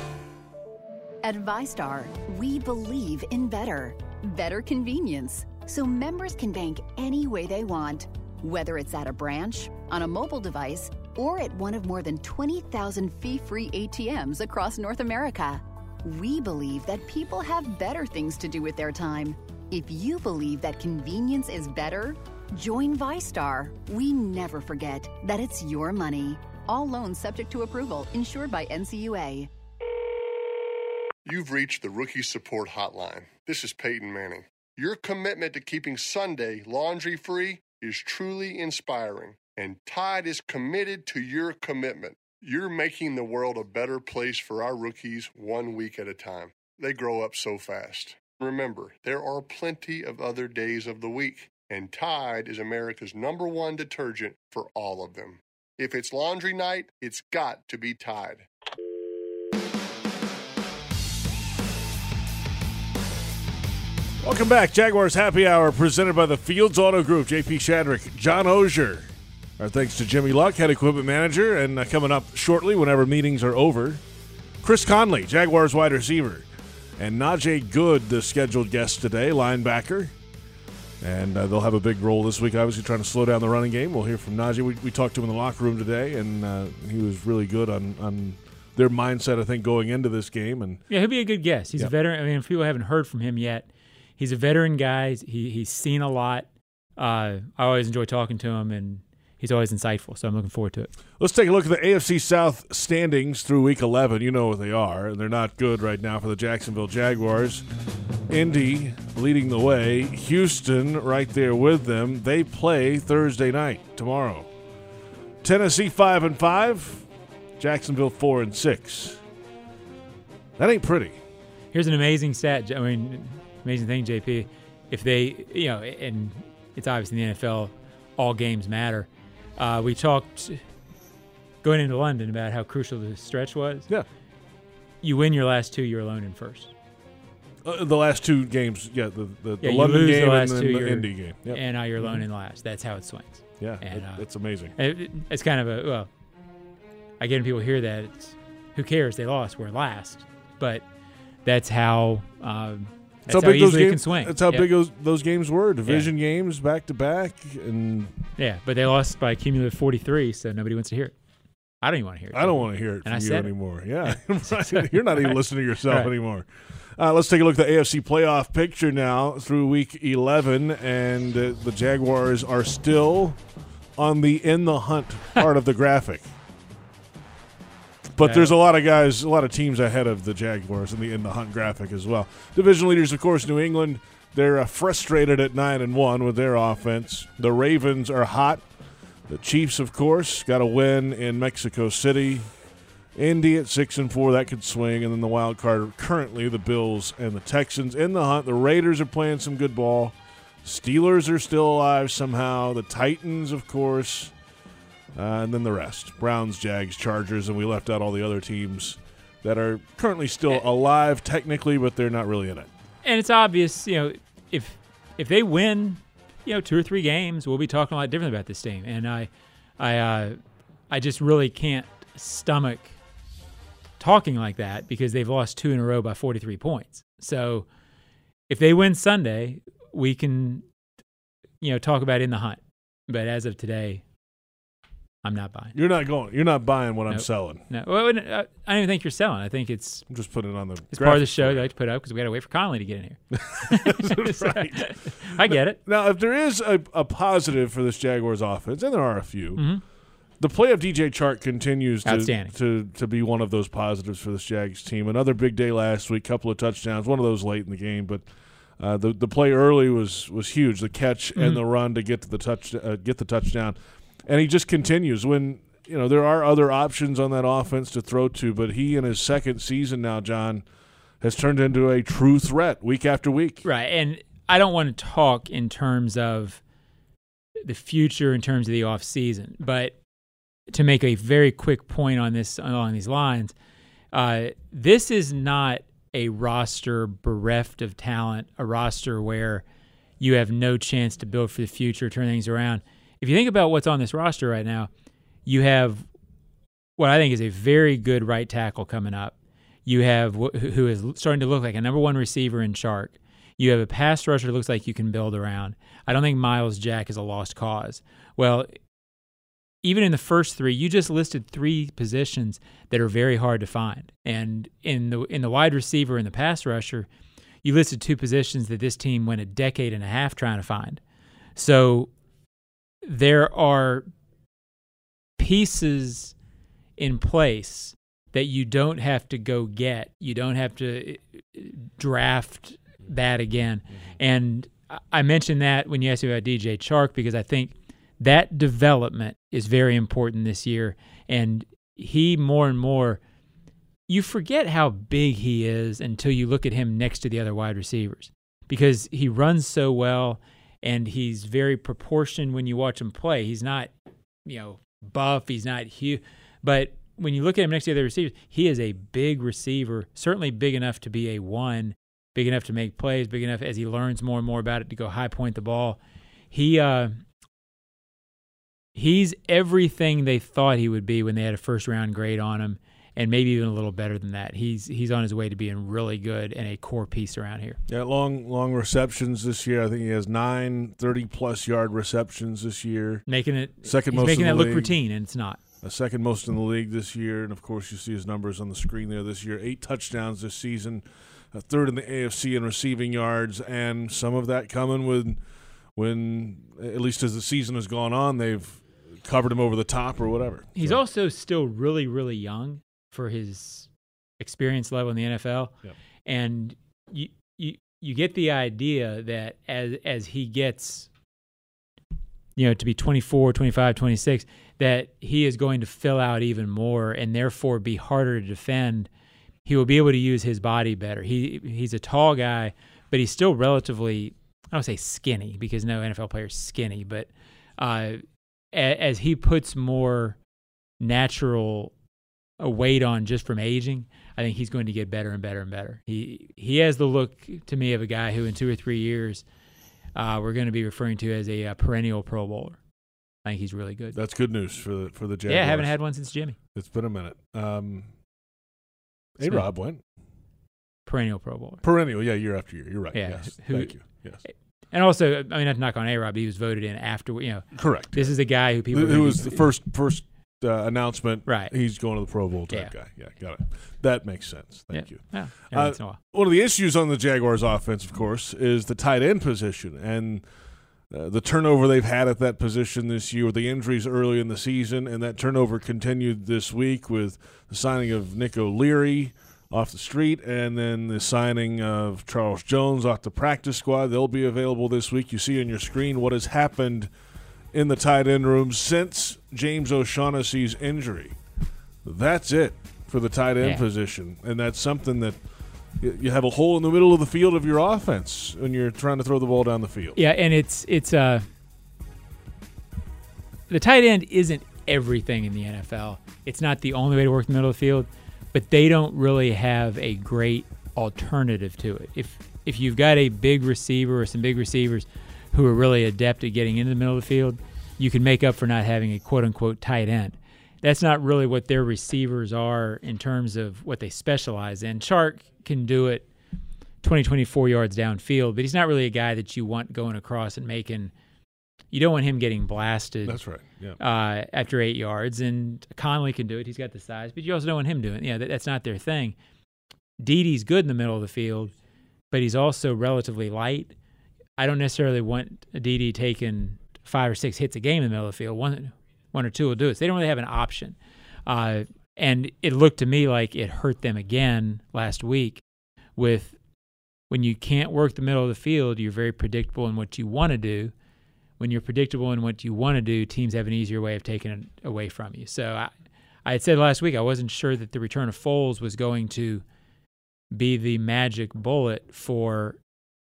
At ViStar, we believe in better. Better convenience, so members can bank any way they want, whether it's at a branch, on a mobile device, or at one of more than twenty thousand fee-free A T Ms across North America. We believe that people have better things to do with their time. If you believe that convenience is better, join ViStar. We never forget that it's your money. All loans subject to approval, insured by N C U A. You've reached the Rookie Support Hotline. This is Peyton Manning. Your commitment to keeping Sunday laundry-free is truly inspiring, and Tide is committed to your commitment. You're making the world a better place for our rookies one week at a time. They grow up so fast. Remember, there are plenty of other days of the week, and Tide is America's number one detergent for all of them. If it's laundry night, it's got to be Tide. Welcome back. Jaguars Happy Hour presented by the Fields Auto Group. J P. Shadrick, John Osier. Our thanks to Jimmy Luck, head equipment manager, and uh, coming up shortly whenever meetings are over, Chris Conley, Jaguars wide receiver, and Najee Goode, the scheduled guest today, linebacker. And uh, they'll have a big role this week, obviously trying to slow down the running game. We'll hear from Najee. We, we talked to him in the locker room today, and uh, he was really good on, on their mindset, I think, going into this game. And yeah, he'll be a good guest. He's yeah. a veteran. I mean, if people haven't heard from him yet, he's a veteran guy. He he's seen a lot. Uh, I always enjoy talking to him, and he's always insightful, so I'm looking forward to it. Let's take a look at the A F C South standings through Week eleven. You know what they are, and they're not good right now for the Jacksonville Jaguars. Indy leading the way. Houston right there with them. They play Thursday night tomorrow. Tennessee five and five. Jacksonville four and six. That ain't pretty. Here's an amazing stat. I mean – amazing thing, J P. If they, you know, and it's obviously in the N F L, all games matter. Uh, we talked going into London about how crucial the stretch was. Yeah. You win your last two, you're alone in first. Uh, the last two games, yeah, the, the, yeah, the London game the and then two, the Indy game. Yep. And now you're alone mm-hmm. in last. That's how it swings. Yeah, and, uh, that's amazing. It, it's kind of a, well, again, people hear that. It's, who cares? They lost. We're last. But that's how um, – That's, that's how, how big those games can swing. That's how yeah. big those, those games were. Division yeah. games, back to back, and yeah, but they lost by a cumulative forty-three, so nobody wants to hear it. I don't even want to hear it. I don't want to hear it from you anymore. It. Yeah, you're not even right. listening to yourself right. anymore. Uh, let's take a look at the A F C playoff picture now through Week eleven, and uh, the Jaguars are still on the in the hunt part of the graphic. But there's a lot of guys, a lot of teams ahead of the Jaguars in the in the hunt graphic as well. Division leaders, of course, New England, They're uh, frustrated at nine and one with their offense. The Ravens are hot. The Chiefs, of course, got a win in Mexico City. Indy at six and four, that could swing. And then the wild card are currently the Bills and the Texans in the hunt. The Raiders are playing some good ball. Steelers are still alive somehow. The Titans, of course. Uh, and then the rest. Browns, Jags, Chargers, and we left out all the other teams that are currently still alive technically, but they're not really in it. And it's obvious, you know, if if they win, you know, two or three games, we'll be talking a lot differently about this team. And I I, uh, I just really can't stomach talking like that because they've lost two in a row by forty-three points. So if they win Sunday, we can, you know, talk about in the hunt. But as of today, I'm not buying. You're not going. You're not buying what nope. I'm selling. No, well, I don't even think you're selling. I think it's. I'm just putting it on the. It's part of the show that I like to put up because we got to wait for Conley to get in here. So, right. I get it. Now, if there is a, a positive for this Jaguars offense, and there are a few, mm-hmm. the play of D J Chark continues to, to to be one of those positives for this Jags team. Another big day last week. Couple of touchdowns. One of those late in the game, but uh, the the play early was was huge. The catch mm-hmm. and the run to get to the touch uh, get the touchdown. And he just continues when, you know, there are other options on that offense to throw to, but he in his second season now, John, has turned into a true threat week after week. Right, and I don't want to talk in terms of the future in terms of the offseason, but to make a very quick point on this along these lines, uh, this is not a roster bereft of talent, a roster where you have no chance to build for the future, turn things around. If you think about what's on this roster right now, you have what I think is a very good right tackle coming up. You have wh- who is starting to look like a number one receiver in Chark. You have a pass rusher that looks like you can build around. I don't think Miles Jack is a lost cause. Well, even in the first three, you just listed three positions that are very hard to find. And in the in the wide receiver and the pass rusher, you listed two positions that this team went a decade and a half trying to find. So there are pieces in place that you don't have to go get. You don't have to draft that again. And I mentioned that when you asked me about D J Chark because I think that development is very important this year. And he more and more, you forget how big he is until you look at him next to the other wide receivers because he runs so well. And he's very proportioned when you watch him play. He's not, you know, buff. He's not huge. But when you look at him next to the other receivers, he is a big receiver, certainly big enough to be a one, big enough to make plays, big enough as he learns more and more about it to go high point the ball. He uh, he's everything they thought he would be when they had a first-round grade on him, and maybe even a little better than that. He's he's on his way to being really good and a core piece around here. Yeah, long long receptions this year. I think he has nine thirty-plus yard receptions this year. Making it second most making in the that league. Look routine, and it's not. The second most in the league this year, and of course you see his numbers on the screen there this year. Eight touchdowns this season, a third in the A F C in receiving yards, and some of that coming with when, at least as the season has gone on, they've covered him over the top or whatever. He's so. also still really, really young for his experience level in the N F L. Yep. And you, you you get the idea that as as he gets, you know, to be twenty-four, twenty-five, twenty-six, that he is going to fill out even more and therefore be harder to defend. He will be able to use his body better. He he's a tall guy, but he's still relatively, I don't say skinny because no N F L player is skinny, but uh, as, as he puts more natural a weight on just from aging, I think he's going to get better and better and better. He he has the look to me of a guy who in two or three years uh, we're going to be referring to as a uh, perennial Pro Bowler. I think he's really good. That's good news for the for the Jaguars. Yeah, I haven't had one since Jimmy. It's been a minute. Um, A-Rob went. Perennial Pro Bowler. Perennial, yeah, year after year. You're right. Yeah. Yes. Who, Thank you. Yes. And also, I mean, not to knock on A-Rob, he was voted in after, you know. Correct. This is a guy who people. Who really, was the first first. Uh, announcement. Right. He's going to the Pro Bowl type yeah. guy. Yeah, got it. That makes sense. Thank yeah. you. Yeah. Yeah, uh, no one of the issues on the Jaguars offense, of course, is the tight end position and uh, the turnover they've had at that position this year with the injuries early in the season, and that turnover continued this week with the signing of Nick O'Leary, off the street, and then the signing of Charles Jones off the practice squad. They'll be available this week. You see on your screen what has happened in the tight end room since James O'Shaughnessy's injury. That's it for the tight end yeah. position, and that's something that you have a hole in the middle of the field of your offense when you're trying to throw the ball down the field. Yeah, and it's it's uh, the tight end isn't everything in the N F L. It's not the only way to work the middle of the field, but they don't really have a great alternative to it. If if you've got a big receiver or some big receivers who are really adept at getting into the middle of the field, you can make up for not having a quote-unquote tight end. That's not really what their receivers are in terms of what they specialize in. Chark can do it twenty, twenty-four yards downfield, but he's not really a guy that you want going across and making – you don't want him getting blasted That's right. yeah. uh, after eight yards. And Conley can do it. He's got the size, but you also don't want him doing it. Yeah, that, that's not their thing. Deedee's good in the middle of the field, but he's also relatively light. I don't necessarily want Deedee taking five or six hits a game in the middle of the field. One – One or two will do it. So they don't really have an option. Uh, and it looked to me like it hurt them again last week with when you can't work the middle of the field, you're very predictable in what you want to do. When you're predictable in what you want to do, teams have an easier way of taking it away from you. So I, I had said last week I wasn't sure that the return of Foles was going to be the magic bullet for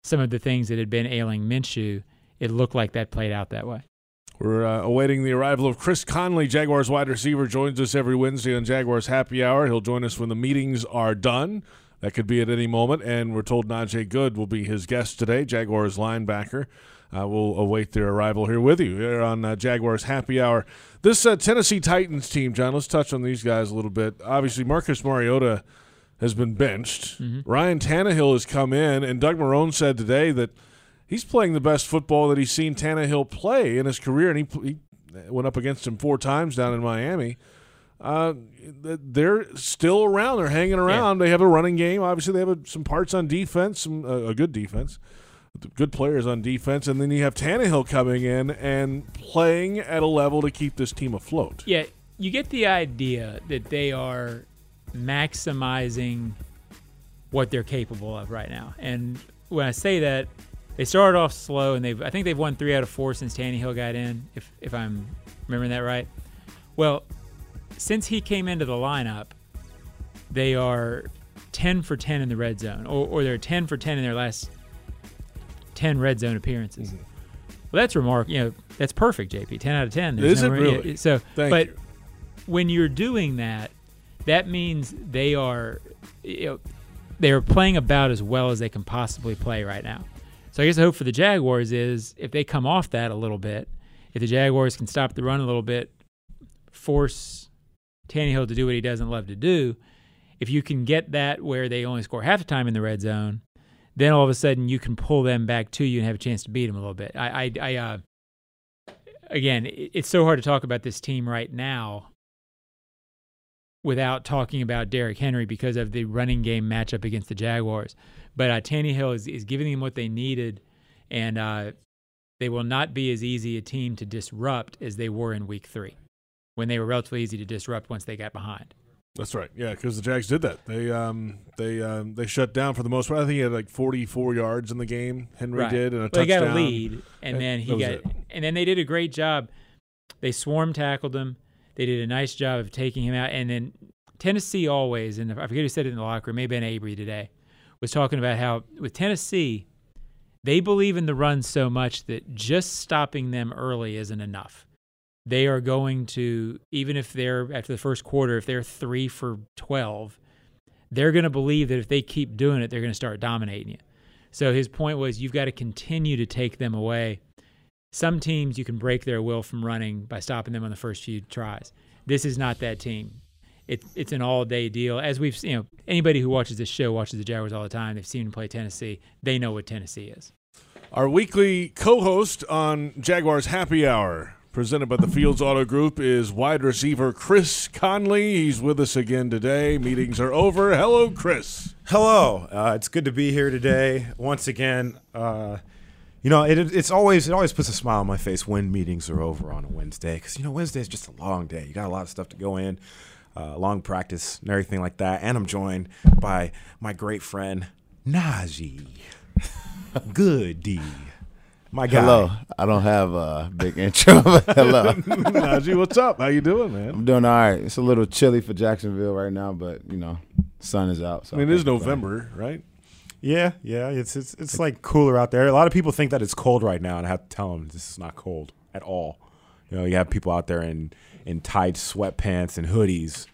some of the things that had been ailing Minshew. It looked like that played out that way. We're uh, awaiting the arrival of Chris Conley, Jaguars wide receiver, joins us every Wednesday on Jaguars Happy Hour. He'll join us when the meetings are done. That could be at any moment. And we're told Najee Goode will be his guest today, Jaguars linebacker. Uh, we'll await their arrival here with you here on uh, Jaguars Happy Hour. This uh, Tennessee Titans team, John, let's touch on these guys a little bit. Obviously, Marcus Mariota has been benched. Mm-hmm. Ryan Tannehill has come in, and Doug Marrone said today that he's playing the best football that he's seen Tannehill play in his career, and he, he went up against him four times down in Miami. Uh, they're still around. They're hanging around. Yeah. They have a running game. Obviously, they have a, some parts on defense, some, uh, a good defense, good players on defense, and then you have Tannehill coming in and playing at a level to keep this team afloat. Yeah, you get the idea that they are maximizing what they're capable of right now. And when I say that, they started off slow, and they've I think they've won three out of four since Tannehill got in, if if I'm remembering that right. Well, since he came into the lineup, they are ten for ten in the red zone, or, or they're ten for ten in their last ten red zone appearances. Mm-hmm. Well, that's remarkable. You know, that's perfect, J P. ten out of ten. Is no it re- really? Yeah, so, Thank but you. When you're doing that, that means they are, you know, they are playing about as well as they can possibly play right now. So I guess the hope for the Jaguars is if they come off that a little bit, if the Jaguars can stop the run a little bit, force Tannehill to do what he doesn't love to do, if you can get that where they only score half the time in the red zone, then all of a sudden you can pull them back to you and have a chance to beat them a little bit. I, I, I uh, again, it's so hard to talk about this team right now without talking about Derrick Henry because of the running game matchup against the Jaguars. But uh, Tannehill is, is giving them what they needed, and uh, they will not be as easy a team to disrupt as they were in week three when they were relatively easy to disrupt once they got behind. That's right, yeah, because the Jags did that. They um, they um, they shut down for the most part. I think he had like forty-four yards in the game, Henry right. did, and a well, touchdown. They got a lead, and, and then he got – and then they did a great job. They swarm tackled him. They did a nice job of taking him out. And then Tennessee always, and I forget who said it in the locker room, maybe an Avery today, was talking about how with Tennessee, they believe in the run so much that just stopping them early isn't enough. They are going to, even if they're, after the first quarter, if they're three for twelve, they're going to believe that if they keep doing it, they're going to start dominating you. So his point was you've got to continue to take them away. Some teams you can break their will from running by stopping them on the first few tries. This is not that team. It, it's an all-day deal. As we've you know, anybody who watches this show watches the Jaguars all the time. They've seen them play Tennessee. They know what Tennessee is. Our weekly co-host on Jaguars Happy Hour, presented by the Fields Auto Group, is wide receiver Chris Conley. He's with us again today. Meetings are over. Hello, Chris. Hello. Uh, it's good to be here today once again. Uh, You know, it it's always it always puts a smile on my face when meetings are over on a Wednesday because, you know, Wednesday is just a long day. You got a lot of stuff to go in. uh, long practice and everything like that. And I'm joined by my great friend, Najee Goode. My guy. Hello. I don't have a big intro, but hello. Najee, what's up? How you doing, man? I'm doing all right. It's a little chilly for Jacksonville right now, but, you know, sun is out. So I mean, it is November, right? Yeah, yeah. It's, it's, it's like cooler out there. A lot of people think that it's cold right now, and I have to tell them this is not cold at all. You know, you have people out there in, in Tide sweatpants and hoodies,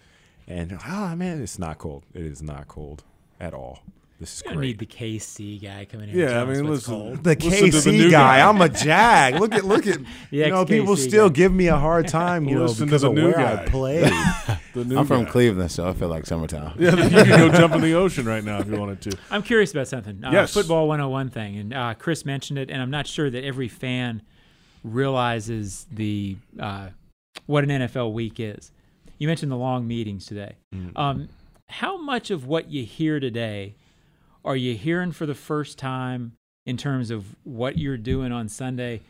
and, oh, man, it's not cold. It is not cold at all. This is you don't great. Need the K C guy coming in. Yeah, I mean, listen, the listen K C the guy. guy. I'm a Jag. Look at, look at. You know, people still guy. give me a hard time. You know, because of where guy. I play. I'm guy. from Cleveland, so I feel like summertime. Yeah, you can go jump in the ocean right now if you wanted to. I'm curious about something. Uh, yes, football one oh one thing, and uh, Chris mentioned it, and I'm not sure that every fan realizes the uh, what an N F L week is. You mentioned the long meetings today. Mm. Um, how much of what you hear today are you hearing for the first time in terms of what you're doing on Sunday?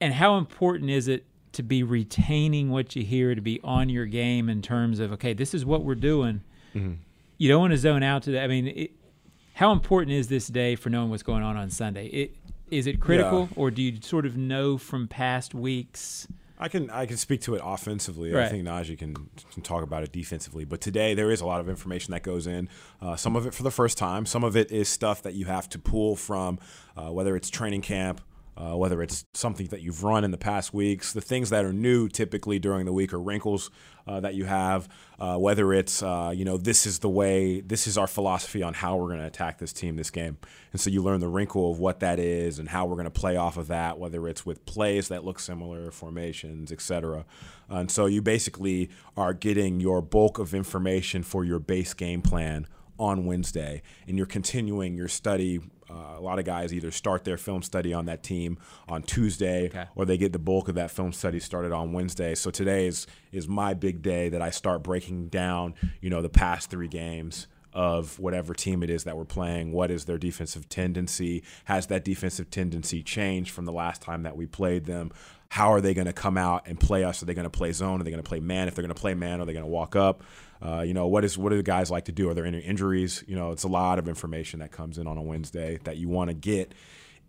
And how important is it to be retaining what you hear, to be on your game in terms of, okay, this is what we're doing. Mm-hmm. You don't want to zone out today. I mean, it, how important is this day for knowing what's going on on Sunday? It, is it critical, yeah. or do you sort of know from past weeks? I can I can speak to it offensively. Right. I think Najee can, can talk about it defensively. But today there is a lot of information that goes in, uh, some of it for the first time. Some of it is stuff that you have to pull from, uh, whether it's training camp, uh, whether it's something that you've run in the past weeks. The things that are new typically during the week are wrinkles uh, that you have, uh, whether it's, uh, you know, this is the way, this is our philosophy on how we're going to attack this team, this game. And so you learn the wrinkle of what that is and how we're going to play off of that, whether it's with plays that look similar, formations, et cetera. And so you basically are getting your bulk of information for your base game plan on Wednesday, and you're continuing your study. Uh, a lot of guys either start their film study on that team on Tuesday, okay. or they get the bulk of that film study started on Wednesday. So today is is my big day that I start breaking down, you know, the past three games of whatever team it is that we're playing. What is their defensive tendency? Has that defensive tendency changed from the last time that we played them? How are they going to come out and play us? Are they going to play zone? Are they going to play man? If they're going to play man, are they going to walk up? Uh, you know, what is what do the guys like to do? Are there any injuries? You know, it's a lot of information that comes in on a Wednesday that you want to get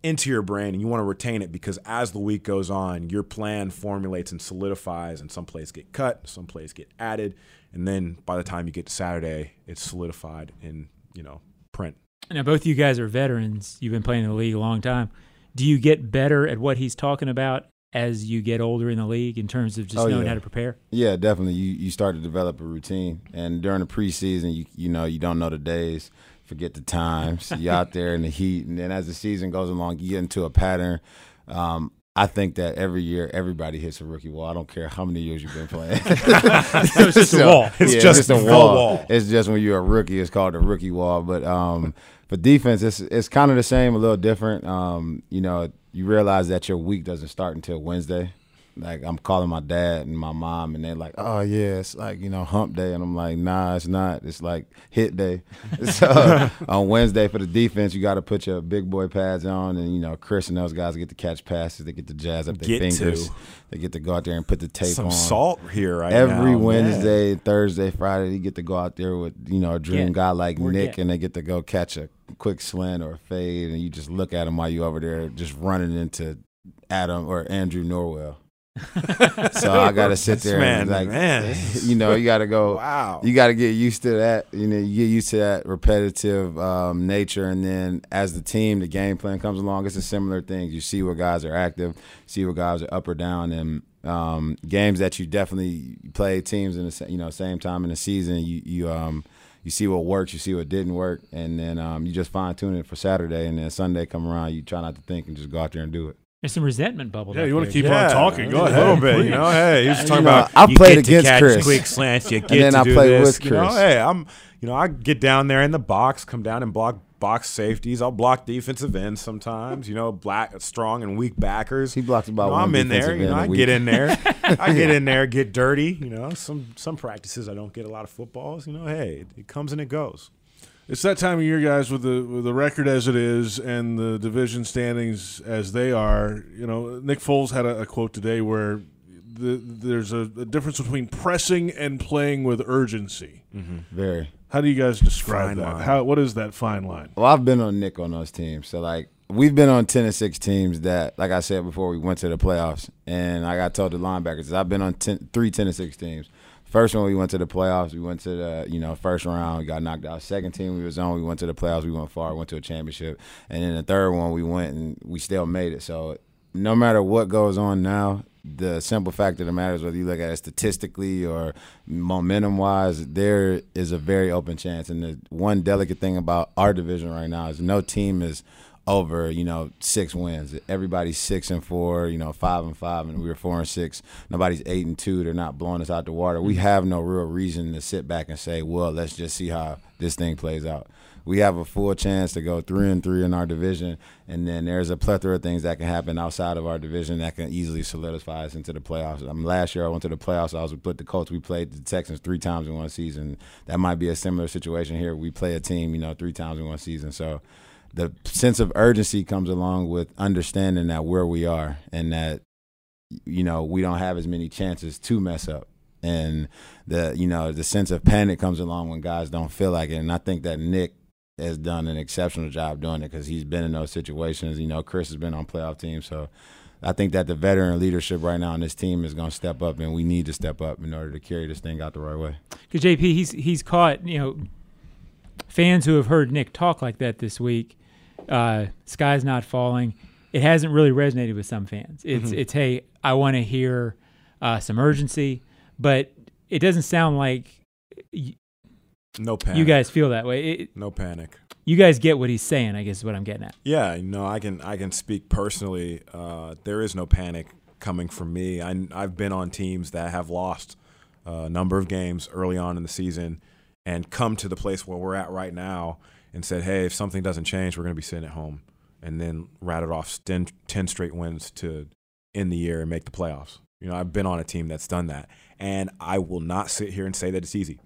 into your brain, and you want to retain it, because as the week goes on, your plan formulates and solidifies, and some plays get cut, some plays get added, and then by the time you get to Saturday, it's solidified in, you know, print. Now, both of you guys are veterans. You've been playing in the league a long time. Do you get better at what he's talking about as you get older in the league in terms of just oh, knowing yeah. how to prepare? Yeah, definitely. You you start to develop a routine. And during the preseason, you you know, you don't know the days, forget the times. You're out there in the heat. And then as the season goes along, you get into a pattern. Um, I think that every year everybody hits a rookie wall. I don't care how many years you've been playing. so it's just so, a wall. It's yeah, just, just a wall. wall. It's just when you're a rookie, it's called a rookie wall. But um, for defense, it's, it's kind of the same, a little different. Um, you know, you realize that your week doesn't start until Wednesday. Like, I'm calling my dad and my mom, and they're like, oh, yeah, it's like, you know, hump day. And I'm like, nah, it's not. It's like hit day. So on Wednesday for the defense, you got to put your big boy pads on. And, you know, Chris and those guys get to catch passes. They get to jazz up their get fingers. To. They get to go out there and put the tape Some on. Some salt here right Every now. Every Wednesday, man. Thursday, Friday, you get to go out there with, you know, a dream yeah. guy like We're Nick, getting. and they get to go catch a quick slant or a fade. And you just look at him while you're over there just running into Adam or Andrew Norwell. So I gotta sit there and like, man. you know, you gotta go. Wow. You gotta get used to that. You know, you get used to that repetitive um, nature, and then as the team, the game plan comes along, it's a similar thing. You see where guys are active, see where guys are up or down, and um, games that you definitely play teams in the you know same time in the season. You you um you see what works, you see what didn't work, and then um, you just fine tune it for Saturday, and then Sunday come around, you try not to think and just go out there and do it. There's some resentment bubble. Yeah, you want to keep yeah. on talking. Go ahead. A little bit. You know, hey, he's just talking you know, about. I played against catch Chris. Quick slants. You get and then to I do played this. with Chris. You know, hey, I'm. You know, I get down there in the box, come down and block box safeties. I'll block defensive ends sometimes. You know, black, strong and weak backers. He blocked about. You know, one I'm in there. You know, I get in there. I get in there. Get dirty. You know, some some practices I don't get a lot of footballs. You know, hey, it, it comes and it goes. It's that time of year, guys, with the with the record as it is and the division standings as they are. You know, Nick Foles had a, a quote today where the, there's a, a difference between pressing and playing with urgency. Mm-hmm. Very. How do you guys describe fine that? Line. How what is that fine line? Well, I've been on Nick on those teams, so like we've been on ten and six teams that, like I said before, we went to the playoffs, and like I told the linebackers, I've been on ten, three ten and six teams. First one, we went to the playoffs. We went to the, you know, first round. We got knocked out. Second team we was on, we went to the playoffs. We went far, went to a championship. And then the third one, we went and we still made it. So no matter what goes on now, the simple fact of the matter is whether you look at it statistically or momentum-wise, there is a very open chance. And the one delicate thing about our division right now is no team is – over, you know, six wins. Everybody's six and four, you know, five and five, and we were four and six. Nobody's eight and two. They're not blowing us out the water. We have no real reason to sit back and say, well, let's just see how this thing plays out. We have a full chance to go three and three in our division, and then there's a plethora of things that can happen outside of our division that can easily solidify us into the playoffs. I mean, last year I went to the playoffs. I was with the Colts. We played the Texans three times in one season. That might be a similar situation here. We play a team, you know, three times in one season. So the sense of urgency comes along with understanding that where we are and that, you know, we don't have as many chances to mess up. And, the you know, the sense of panic comes along when guys don't feel like it. And I think that Nick has done an exceptional job doing it because he's been in those situations. You know, Chris has been on playoff teams. So I think that the veteran leadership right now on this team is going to step up, and we need to step up in order to carry this thing out the right way. Because, J P, he's, he's caught, you know, fans who have heard Nick talk like that this week, uh, sky's not falling. It hasn't really resonated with some fans. It's, mm-hmm. it's hey, I want to hear uh, some urgency, but it doesn't sound like y- no panic. You guys feel that way. It, no panic. You guys get what he's saying, I guess is what I'm getting at. Yeah, no, I can I can speak personally. Uh, there is no panic coming from me. I, I've been on teams that have lost a number of games early on in the season and come to the place where we're at right now and said, hey, if something doesn't change, we're going to be sitting at home, and then rattled off ten, ten straight wins to end the year and make the playoffs. You know, I've been on a team that's done that, and I will not sit here and say that it's easy.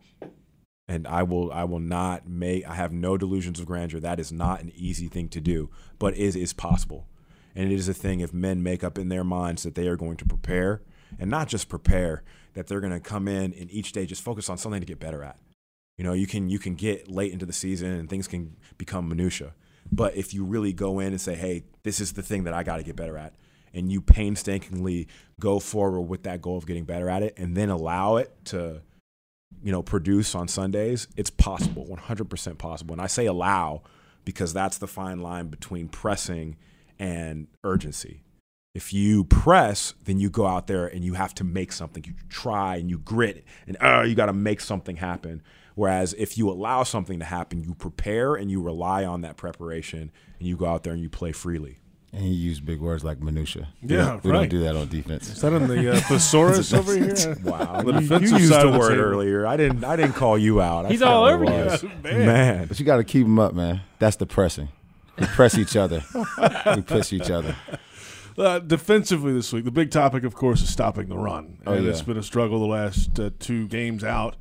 And I will I will not make – I have no delusions of grandeur. That is not an easy thing to do, but it is possible. And it is a thing if men make up in their minds that they are going to prepare, and not just prepare, that they're going to come in and each day just focus on something to get better at. You know, you can you can get late into the season and things can become minutia. But if you really go in and say, hey, this is the thing that I got to get better at, and you painstakingly go forward with that goal of getting better at it and then allow it to, you know, produce on Sundays, it's possible, one hundred percent possible. And I say allow because that's the fine line between pressing and urgency. If you press, then you go out there and you have to make something. You try and you grit and oh, you got to make something happen. Whereas if you allow something to happen, you prepare and you rely on that preparation, and you go out there and you play freely. And you use big words like minutia. Yeah, yeah right. We don't do that on defense. Is that in the uh, thesaurus over here? Wow, the you used the word earlier. I didn't. I didn't call you out. He's all over you, man. man. But you got to keep him up, man. That's the pressing. We press each other. We push each other. Uh, defensively this week, the big topic, of course, is stopping the run, and oh, yeah. it's been a struggle the last uh, two games out.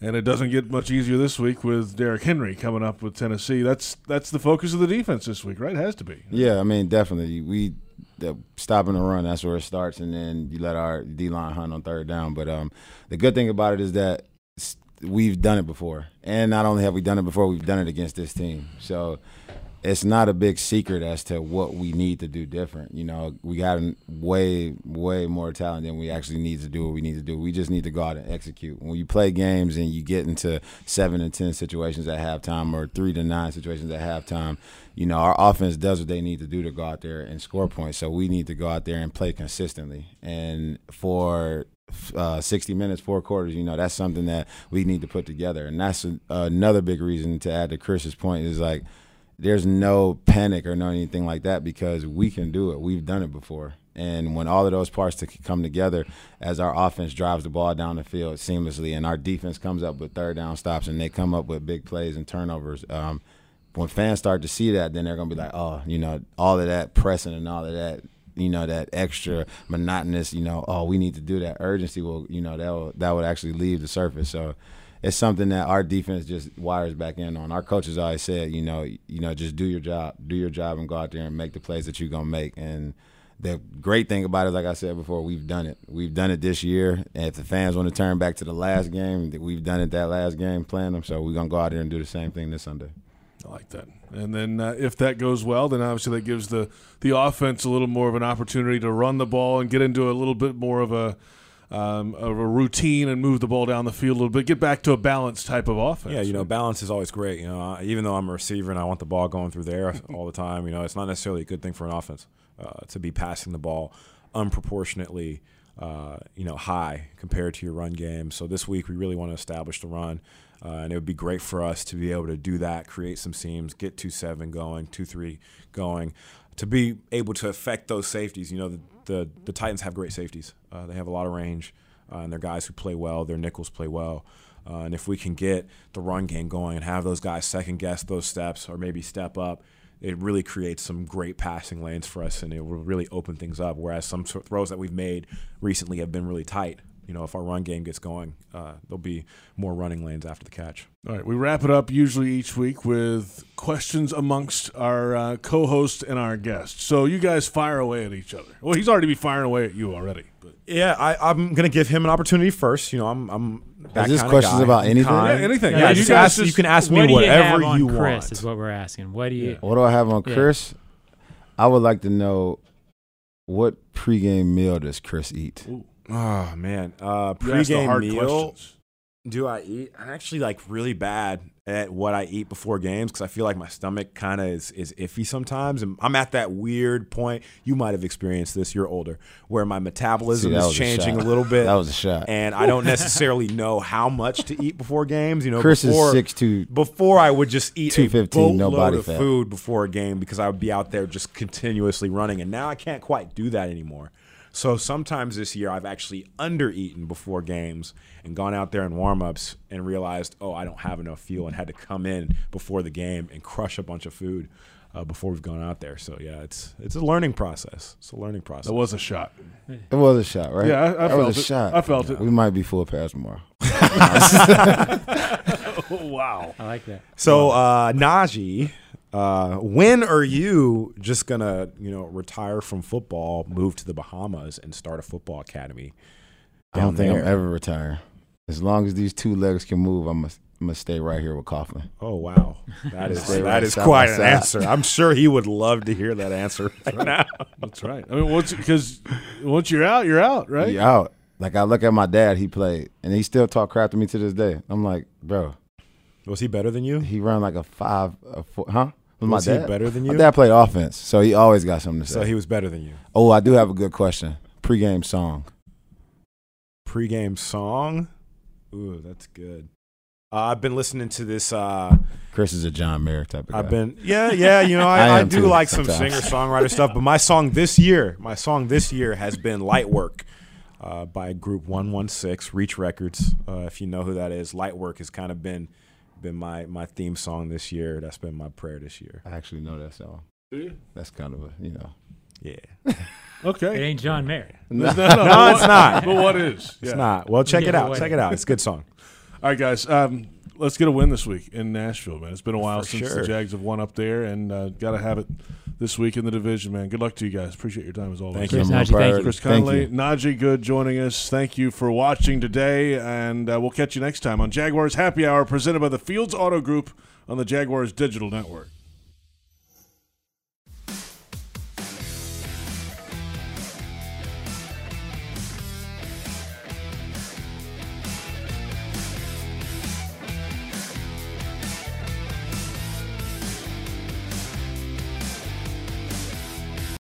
And it doesn't get much easier this week with Derrick Henry coming up with Tennessee. That's that's the focus of the defense this week, right? It has to be. Yeah, I mean, definitely. We the stopping the run, that's where it starts, and then you let our D-line hunt on third down. But um, the good thing about it is that we've done it before. And not only have we done it before, we've done it against this team. So it's not a big secret as to what we need to do different. You know, we got way, way more talent than we actually need to do what we need to do. We just need to go out and execute. When you play games and you get into seven and ten situations at halftime or three to nine situations at halftime, you know, our offense does what they need to do to go out there and score points. So we need to go out there and play consistently. And for Uh, sixty minutes, four quarters, you know, that's something that we need to put together. And that's a, another big reason to add to Chris's point is like there's no panic or no anything like that because we can do it. We've done it before. And when all of those parts to come together as our offense drives the ball down the field seamlessly and our defense comes up with third down stops and they come up with big plays and turnovers, um, when fans start to see that, then they're going to be like, oh, you know, all of that pressing and all of that, you know, that extra monotonous, you know, oh, we need to do that urgency. Well, you know, that will, that would actually leave the surface. So it's something that our defense just wires back in on. Our coaches always said, you know, you know, just do your job, do your job and go out there and make the plays that you're going to make. And The great thing about it, like I said before, we've done it. We've done it this year. And if the fans want to turn back to the last game, we've done it that last game, playing them. So we're going to go out there and do the same thing this Sunday. I like that. And then uh, if that goes well, then obviously that gives the, the offense a little more of an opportunity to run the ball and get into a little bit more of a um, of a routine and move the ball down the field a little bit, get back to a balanced type of offense. Yeah, you know, balance is always great. You know, even though I'm a receiver and I want the ball going through there all the time, you know, it's not necessarily a good thing for an offense uh, to be passing the ball unproportionately, uh, you know, high compared to your run game. So this week we really want to establish the run. Uh, and it would be great for us to be able to do that, create some seams, get two seven going, two three going, to be able to affect those safeties. You know, the the, the Titans have great safeties. Uh, they have a lot of range, uh, and they're guys who play well. Their nickels play well. Uh, and if we can get the run game going and have those guys second-guess those steps or maybe step up, it really creates some great passing lanes for us, and it will really open things up, whereas some sort of throws that we've made recently have been really tight. You know, if our run game gets going, uh, there'll be more running lanes after the catch. All right, we wrap it up usually each week with questions amongst our uh, co-host and our guest. So you guys fire away at each other. Well, he's already be firing away at you already. But. Yeah, I, I'm going to give him an opportunity first. You know, I'm, I'm that Is this kind questions of about anything? Yeah, anything. Yeah, yeah, you, just ask, just, you can ask me what whatever you, you Chris want. Chris is what we're asking. What do you? Yeah. What do I have on yeah. Chris? I would like to know what pregame meal does Chris eat? Ooh. Oh, man. Uh, pregame meal, questions. Do I eat? I'm actually, like, really bad at what I eat before games because I feel like my stomach kind of is, is iffy sometimes. And I'm at that weird point. You might have experienced this. You're older. Where my metabolism See, is changing a, a little bit. That was a shot. And I don't necessarily know how much to eat before games. You know, Chris before, is six two. Before I would just eat a boatload of fat. food before a game because I would be out there just continuously running. And now I can't quite do that anymore. So sometimes this year I've actually undereaten before games and gone out there in warm-ups and realized, oh, I don't have enough fuel and had to come in before the game and crush a bunch of food uh, before we've gone out there. So, yeah, it's it's a learning process. It's a learning process. That was a shot. It was a shot, right? Yeah, I, I felt was a it. shot. I felt yeah. it. We might be full pass tomorrow. Wow. I like that. So, uh, Najee. Uh, when are you just going to, you know, retire from football, move to the Bahamas, and start a football academy? I don't think there. I'm ever retiring. As long as these two legs can move, I'm going to stay right here with Coughlin. Oh, wow. That is that right is quite an answer. I'm sure he would love to hear that answer right now. That's right. I mean, once, because once you're out, you're out, right? You're out. Like, I look at my dad, he played, and he still talk crap to me to this day. I'm like, bro. Was he better than you? He ran like a five, a four, huh? Was, was my dad he better than you? My dad played offense, so he always got something to say. So he was better than you. Oh, I do have a good question. Pre-game song. Pre-game song? Ooh, that's good. Uh, I've been listening to this. Uh, Chris is a John Merrick type of guy. I've been, yeah, yeah. You know, I, I, I do like sometimes. some singer-songwriter stuff, but my song this year, my song this year has been Lightwork. Uh, by Group one one six, Reach Records. Uh, if you know who that is, Lightwork has kind of been been my, my theme song this year. That's been my prayer this year. I actually know that song. Do you? That's kind of a, you know. Yeah. Okay. It ain't John Mayer. No, no, no, no what, it's not. But what is? Yeah. It's not. Well, check yeah, it out. Check it out. It's a good song. All right, guys. Um, let's get a win this week in Nashville, man. It's been a while For since sure. the Jags have won up there, and uh, got to have it this week in the division, man. Good luck to you guys. Appreciate your time as always. Thank you. Chris, Najee, thank you. Chris Conley, Najee Goode joining us. Thank you for watching today, and uh, we'll catch you next time on Jaguars Happy Hour, presented by the Fields Auto Group on the Jaguars Digital Network.